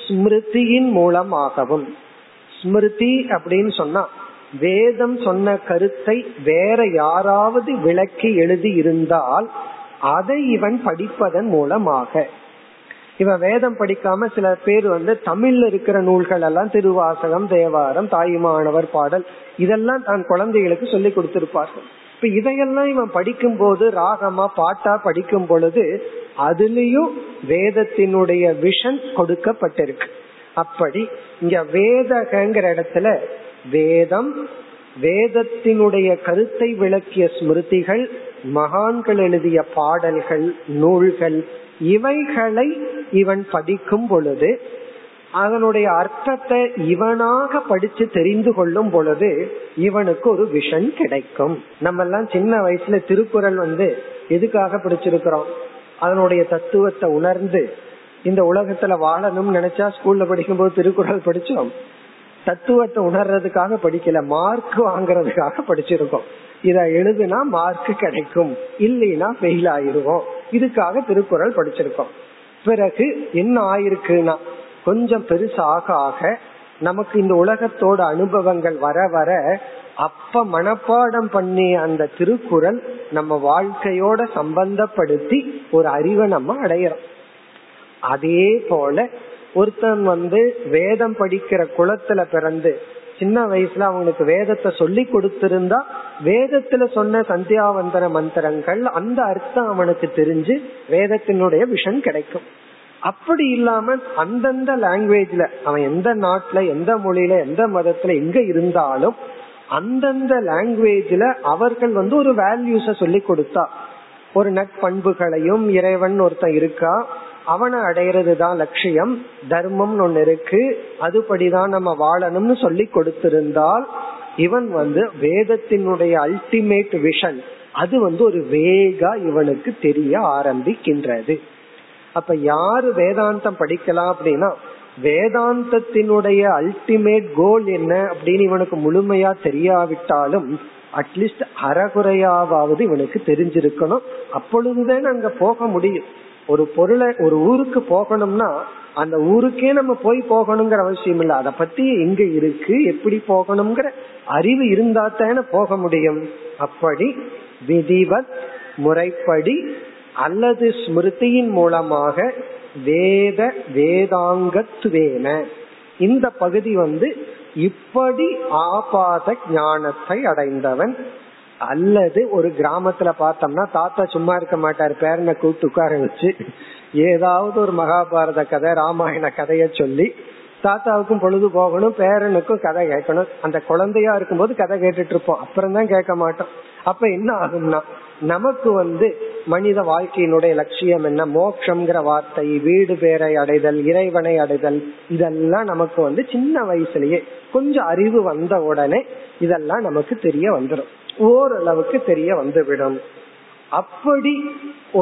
ஸ்மிருதியின் மூலமாகவும். ஸ்மிருதி அப்படின்னு சொன்னா வேதம் சொன்ன கருத்தை வேற யாராவது விளக்கி எழுதி இருந்தால் அதை இவன் படிப்பதன் மூலமாக. இவன் வேதம் படிக்காம சில பேர் தமிழ்ல இருக்கிற நூல்கள் எல்லாம் திருவாசகம், தேவாரம், தாயுமானவர் பாடல் இதெல்லாம் தான் குழந்தைகளுக்கு சொல்லி கொடுத்திருப்பார்கள். இப்ப இதையெல்லாம் இவன் படிக்கும் போது ராகமா பாட்டா படிக்கும் பொழுது அதுலயும் வேதத்தினுடைய விஷன் கொடுக்கப்பட்டிருக்கு. அப்படி இங்க வேதகங்கிற இடத்துல வேதம், வேதத்தினுடைய கருத்தை விளக்கிய ஸ்மிருதிகள், மகான்கள் எழுதிய பாடல்கள், நூல்கள், இவைகளை இவன் படிக்கும் பொழுது அதனுடைய அர்த்தத்தை இவனாக படிச்சு தெரிந்து கொள்ளும் பொழுது இவனுக்கு ஒரு விஷன் கிடைக்கும். நம்ம எல்லாம் சின்ன வயசுல திருக்குறள் எதுக்காக படிச்சிருக்கிறோம்? அதனுடைய தத்துவத்தை உணர்ந்து இந்த உலகத்துல வாழணும்னு நினைச்சா ஸ்கூல்ல படிக்கும் போது திருக்குறள் படிச்சோம். தத்துவத்தை உணர்றதுக்காக படிக்கல, மார்க் வாங்கறதுக்காக படிச்சிருக்கோம். இத எழுதுனா மார்க் கிடைக்கும், இல்லைன்னா ஃபெயில் ஆயிருவோம், இதுக்காக திருக்குறள் படிச்சிருக்கோம். பிறகு என்ன ஆயிருக்குன்னா கொஞ்சம் பெருசாக ஆக நமக்கு இந்த உலகத்தோட அனுபவங்கள் வர வர அப்ப மனப்பாடம் பண்ணி அந்த திருக்குறள் நம்ம வாழ்க்கையோட சம்பந்தப்படுத்தி ஒரு அறிவை நம்ம அடையறோம். அதே போல ஒருத்தன் வேதம் படிக்கிற குலத்துல பிறந்து சின்ன வயசுல அவங்களுக்கு வேதத்தை சொல்லி கொடுத்திருந்தா வேதத்துல சொன்ன சந்தியாவந்தன மந்திரங்கள் அந்த அர்த்தம் அவனுக்கு தெரிஞ்சு வேதத்தினுடைய விஷன் கிடைக்கும். அப்படி இல்லாம அந்தந்த லாங்குவேஜ்ல அவன் எந்த நாட்டுல, எந்த மொழியில, எந்த மதத்துல எங்க இருந்தாலும் அந்தந்த லாங்குவேஜ்ல அவர்கள் ஒரு வேல்யூஸ சொல்லி கொடுத்தா, ஒரு நட்பண்புகளையும், இறைவன் ஒருத்தன் இருக்கா அவனை அடையிறது தான் லட்சியம், தர்மம் ஒன்னு இருக்கு அதுபடிதான் நம்ம வாழணும்னு சொல்லி கொடுத்திருந்தால் இவன் வேதத்தினுடைய அல்டிமேட் விஷன் அது ஒரு வேகா இவனுக்கு தெரிய ஆரம்பிக்கின்றது. அப்ப யாரு வேதாந்தம் படிக்கலாம் அப்படின்னா வேதாந்தத்தினுடைய அல்டிமேட் கோல் என்ன அப்படின்னு இவனுக்கு முழுமையா தெரியாவிட்டாலும் அட்லீஸ்ட் அறகுறையாவது இவனுக்கு தெரிஞ்சிருக்கணும். அப்பொழுதுதான் அங்க போக முடியும். ஒரு பொருளை, ஒரு ஊருக்கு போகணும்னா அந்த ஊருக்கே நம்ம போய் போகணுங்கிற அவசியம் இல்லை, அதை பத்தி எங்க இருக்கு, எப்படி போகணுங்கிற அறிவு இருந்தா தானே போக முடியும். அப்படி விதிவத் முறைப்படி அல்லது ஸ்மிருதியின் மூலமாக வேத வேதாங்கத்துவேன இந்த பகுதி இப்படி ஆபாத ஞானத்தை அடைந்தவன். அல்லது ஒரு கிராமத்துல பார்த்தோம்னா தாத்தா சும்மா இருக்க மாட்டார், பேரனை கூப்பிட்டு உட்கார வச்சு ஏதாவது ஒரு மகாபாரத கதை, ராமாயண கதைய சொல்லி தாத்தாவுக்கும் பொழுது போகணும், பேரனுக்கும் கதை கேட்கணும். அந்த குழந்தையா இருக்கும்போது கதை கேட்டுட்டு இருப்போம், அப்புறம்தான் கேட்க மாட்டோம். அப்ப என்ன ஆகும்னா நமக்கு மனித வாழ்க்கையினுடைய லட்சியம் என்ன, மோட்சம்ங்கிற வார்த்தை, வீடு பேரை அடைதல், இறைவனை அடைதல், இதெல்லாம் நமக்கு சின்ன வயசுலயே கொஞ்சம் அறிவு வந்த உடனே இதெல்லாம் நமக்கு தெரிய வந்துடும், ஓரளவுக்கு தெரிய வந்துவிடும். அப்படி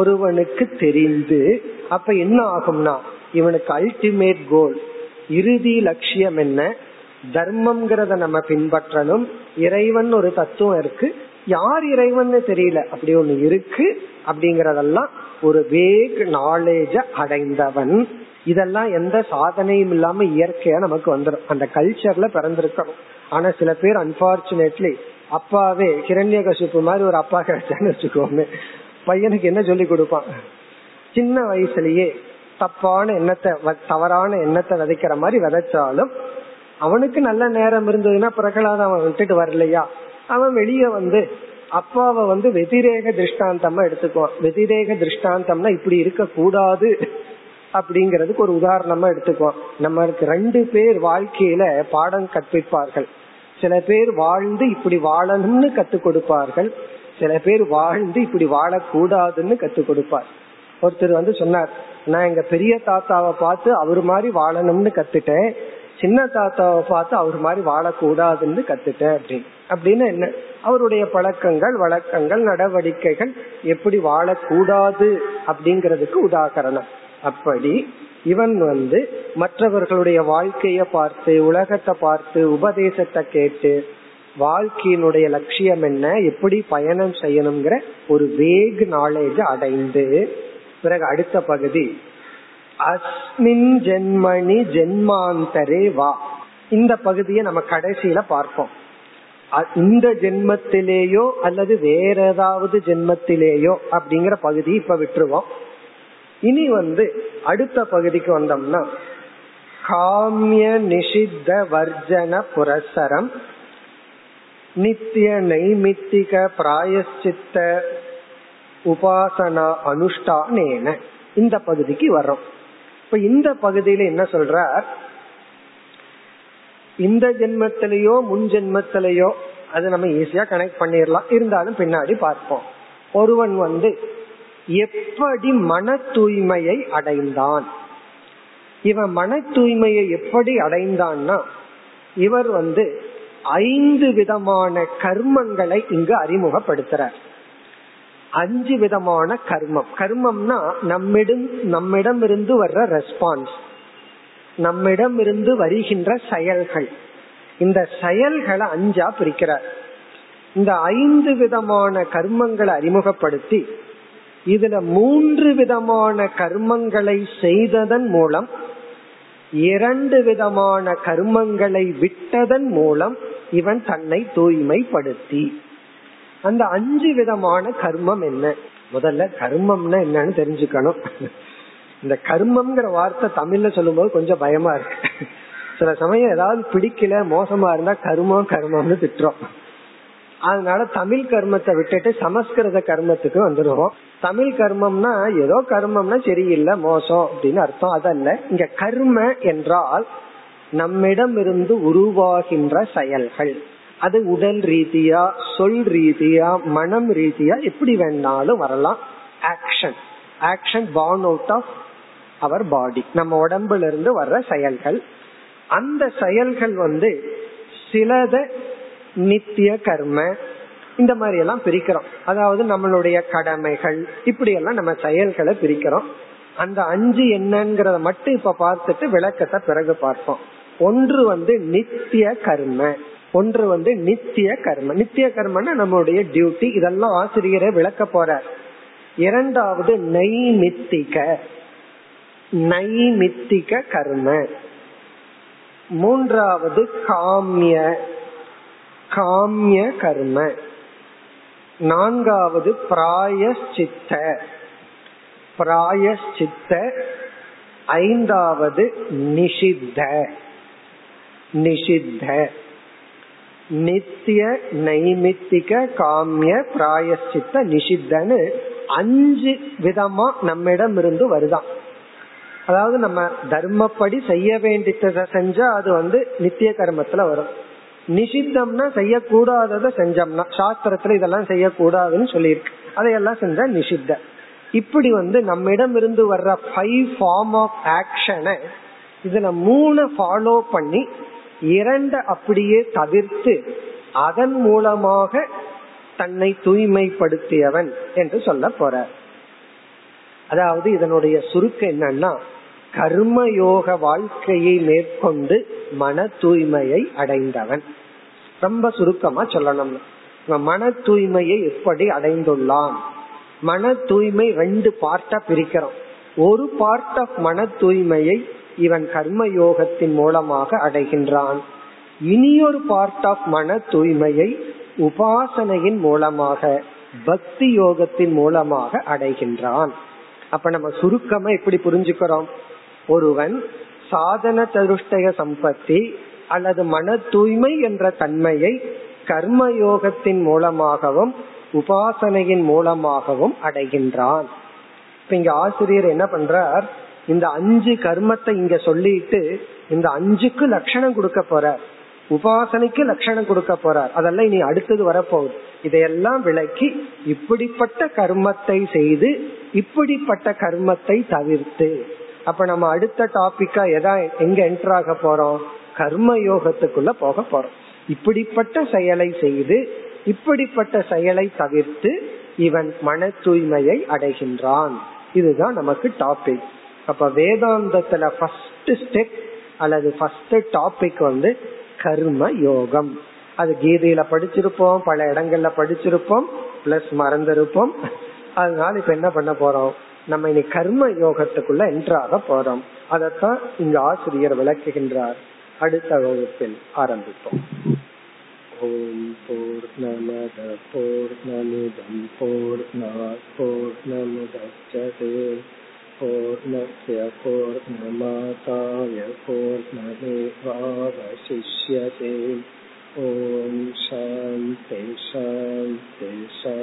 ஒருவனுக்கு தெரிந்து அப்ப என்ன ஆகும்னா இவனுக்கு அல்டிமேட் கோல், இறுதி லட்சியம் என்ன, தர்மம்ங்கிறத நம்ம பின்பற்றணும், இறைவன் ஒரு தத்துவம் இருக்கு, யார் இறைவன்னு தெரியல, அப்படி ஒண்ணு இருக்கு அப்படிங்கறதெல்லாம் ஒரு வேக் நாலேஜ அடைந்தவன். இதெல்லாம் எந்த சாதனையும் இல்லாம இயற்கையா நமக்கு வந்துடும், அந்த கல்ச்சர்ல பிறந்திருக்கணும். ஆனா சில பேர் அன்பார்ச்சுனேட்லி அப்பாவே கிரண்யகசிப்பு மாதிரி ஒரு அப்பா கிடைச்சான்னு வச்சுக்கோமே, பையனுக்கு என்ன சொல்லி கொடுப்பான், சின்ன வயசுலயே தப்பான எண்ணத்தை, தவறான எண்ணத்தை விதைக்கிற மாதிரி விதைச்சாலும் அவனுக்கு நல்ல நேரம் இருந்ததுன்னா பிரகலாதம் அவன் விட்டுட்டு வரலையா, அவன் வெளியே அப்பாவை வெதிரேக திருஷ்டாந்தமா எடுத்துக்குவான். வெதிரேக திருஷ்டாந்தம்னா இப்படி இருக்க கூடாது அப்படிங்கறதுக்கு ஒரு உதாரணமா எடுத்துக்குவான். நம்மளுக்கு 2 பேர் வாழ்க்கையில பாடம் கற்பிப்பார்கள். சில பேர் வாழ்ந்து இப்படி வாழணும்னு கத்து கொடுப்பார்கள், சில பேர் வாழ்ந்து இப்படி வாழக்கூடாதுன்னு கத்து கொடுப்பார். ஒருத்தர் சொன்னார், நான் எங்க பெரிய தாத்தாவை பார்த்து அவரு மாதிரி வாழணும்னு கத்துட்டேன், சின்ன தாத்தாவை பார்த்து அவரு மாதிரி வாழக்கூடாதுன்னு கத்துட்டேன் அப்படின்னு. அப்படின்னு என்ன, அவருடைய பழக்கங்கள், வழக்கங்கள், நடவடிக்கைகள் எப்படி வாழக்கூடாது அப்படிங்கறதுக்கு உதாரணம். அப்படி இவன் மற்றவர்களுடைய வாழ்க்கைய பார்த்து, உலகத்தை பார்த்து, உபதேசத்தை கேட்டு வாழ்க்கையினுடைய லட்சியம் என்ன, எப்படி பயணம் செய்யணுங்கிற ஒரு வேக் நாலேஜ் அடைந்து, பிறகு அடுத்த பகுதி அஸ்மின் ஜென்மணி ஜென்மாந்தரே வா, இந்த பகுதியை நம்ம கடைசியில பார்ப்போம். இந்த ஜென்மத்திலேயோ அல்லது வேற ஏதாவது ஜென்மத்திலேயோ அப்படிங்கிற பகுதி இப்ப விட்டுருவோம். இனி அடுத்த பகுதிக்கு வந்தோம்னா காமிய நிஷித்த வர்ஜன புரசரம் நித்திய நைமித்திக பிராயச்சித்த உபாசனா அனுஷ்டானேன, இந்த பகுதிக்கு வர்றோம். இப்ப இந்த பகுதியில என்ன சொல்றார், இந்த ஜென்மத்திலேயோ முன் ஜென்மத்திலேயோ அது நம்ம ஈஸியா கனெக்ட் பண்ணிடலாம், இருந்தாலும் பின்னாடி பார்ப்போம். ஒருவன் எப்படி மன தூய்மையை அடைந்தான், இவன் மன தூய்மையை எப்படி அடைந்தான்னா, இவர் 5 விதமான கர்மங்களை இங்கு அறிமுகப்படுத்துறார். 5 விதமான கர்மம். கர்மம்னா நம்மிடம் இருந்து வர்ற ரெஸ்பான்ஸ், நம்மிடம் இருந்து வருகின்ற செயல்கள். இந்த செயல்களை 5ஆ பிரிக்கிறார். இந்த 5 விதமான கர்மங்களை அறிமுகப்படுத்தி இதுல 3 விதமான கர்மங்களை செய்ததன் மூலம், 2 விதமான கர்மங்களை விட்டதன் மூலம் இவன் தன்னை தூய்மைப்படுத்தி. அந்த 5 விதமான கர்மம் என்ன, முதல்ல கர்மம்னா என்னன்னு தெரிஞ்சுக்கணும். இந்த கர்மம்ங்கிற வார்த்தை தமிழ்ல சொல்லும் போது கொஞ்சம் பயமா இருக்கு. சில சமயம் ஏதாவது பிடிக்கல மோசமா இருந்தா கர்மம் கர்மம்னு திட்டுறோம். அதனால தமிழ் கர்மத்தை விட்டுட்டு சமஸ்கிருத கர்மத்துக்கு வந்துடுவோம். தமிழ் கர்மம்னா ஏதோ கர்மம்னா சரியில்லை மோசம் அப்படின்னு அர்த்தம், அதல்ல. இங்க கர்ம என்றால் நம்மிடம் இருந்து உருவாகின்ற செயல்கள். அது உடல் ரீதியா, சொல் ரீதியா, மனம் ரீதியா எப்படி வேணாலும் வரலாம். Action action born out of our body, நம்ம உடம்புல இருந்து வர்ற செயல்கள். அந்த செயல்கள் சிலத நித்திய கர்ம இந்த மாதிரி எல்லாம் பிரிக்கிறோம். அதாவது நம்மளுடைய கடமைகள், இப்படி எல்லாம் நம்ம செயல்களை பிரிக்கிறோம். அந்த 5 என்னங்கறத மட்டும் இப்ப பார்த்துட்டு விளக்கத்தை பிறகு பார்ப்போம். ஒன்று நித்திய கர்ம, ஒன்று நித்திய கர்ம. நித்திய கர்மன்னா நம்மளுடைய டியூட்டி, இதெல்லாம் ஆசிரியரை விளக்க போறார். இரண்டாவது நைமித்திக, நைமித்திக கர்ம. மூன்றாவது காமிய, காமிய கர்ம. நான்காவது பிராயச்சித்த, பிராயச்சித்த. ஐந்தாவது நிஷித்த, நிஷித்த. நித்திய நைமித்திக காமிய பிராயச்சித்த நிஷித்தன்னு 5 விதமா நம்மிடம் இருந்து வருதான். அதாவது நம்ம தர்மப்படி செய்ய வேண்டியதை செஞ்சா அது நித்திய கர்மத்துல வரும். நிஷித்தம்னா செய்யக்கூடாததை செஞ்சோம்னா, சாஸ்திரத்துல இதெல்லாம் செய்யக்கூடாதுன்னு சொல்லியிருக்கு, அதையெல்லாம் செஞ்சா நிஷித்த. இப்படி நம்மிடம் இருந்து வர்ற 5 form ஆஃப் ஆக்ஷனை இதுல 3 ஃபாலோ பண்ணி 2 அப்படியே தவிர்த்து அதன் மூலமாக தன்னை தூய்மைப்படுத்தியவன் என்று சொல்ல போற. அதாவது இதனுடைய சுருக்கம் என்னன்னா, கர்மயோக வாழ்க்கையை மேற்கொண்டு மன தூய்மையை அடைந்தவன். ரொம்ப சுருக்கமா சொல்லணும், மன தூய்மையை எப்படி அடைந்துள்ளான். மன தூய்மை 2 பார்ட்டா பிரிக்கிறோம். ஒரு பார்ட் ஆஃப் மன தூய்மையை இவன் கர்மயோகத்தின் மூலமாக அடைகின்றான். இனியொரு பார்ட் ஆஃப் மன தூய்மையை உபாசனையின் மூலமாக, பக்தி யோகத்தின் மூலமாக அடைகின்றான். அப்ப நம்ம சுருக்கமா எப்படி புரிஞ்சுக்கிறோம், ஒருவன் சாதன சதுஷ்டய சம்பத்தி அல்லது மன தூய்மை என்ற தன்மையை கர்மயோகத்தின் மூலமாகவும் உபாசனையின் மூலமாகவும் அடைகின்றான். இப்ப இங்க ஆசிரியர் என்ன பண்றார், இந்த 5 கர்மத்தை இங்க சொல்லிட்டு இந்த 5க்கு லட்சணம் கொடுக்க போறார், உபாசனைக்கு லட்சணம் கொடுக்க போறார். அதெல்லாம் இனி அடுத்தது வரப்போகுது. இதையெல்லாம் விளக்கி இப்படிப்பட்ட கர்மத்தை செய்து இப்படிப்பட்ட கர்மத்தை தவிர்த்து, அப்ப நம்ம அடுத்த டாபிக்கா எங்க என்டர் ஆக போறோம், கர்மயோகத்துக்குள்ள போக போறோம். இப்படிப்பட்ட செயலை செய்து இப்படிப்பட்ட செயலை தவிர்த்து இவன் மன தூய்மையை அடைகின்றான். இதுதான் நமக்கு டாபிக். அப்ப வேதாந்தத்துல ஃபர்ஸ்ட் ஸ்டெப் அல்லது ஃபர்ஸ்ட் டாபிக் கர்ம யோகம். அது கீதையில படிச்சிருப்போம், பல இடங்கள்ல படிச்சிருப்போம், பிளஸ் மறந்திருப்போம். அதனால இப்ப என்ன பண்ண போறோம், நம்ம இனி கர்ம யோகத்துக்குள்ள என்ட்ராக போறோம். அதத்தான் இங்க ஆசிரியர் விளக்குகின்றார். அடுத்த வகுப்பில் ஆரம்பிப்போம். ஓம் பூர்ணமத பூர்ணமிதம் பூர்ணாத் பூர்ணமுதச்யதே பூர்ணஸ்ய பூர்ணமாதாய பூர்ணமேவாவசிஷ்யதே. ஓம் சாந்தி சாந்தி சாந்தி.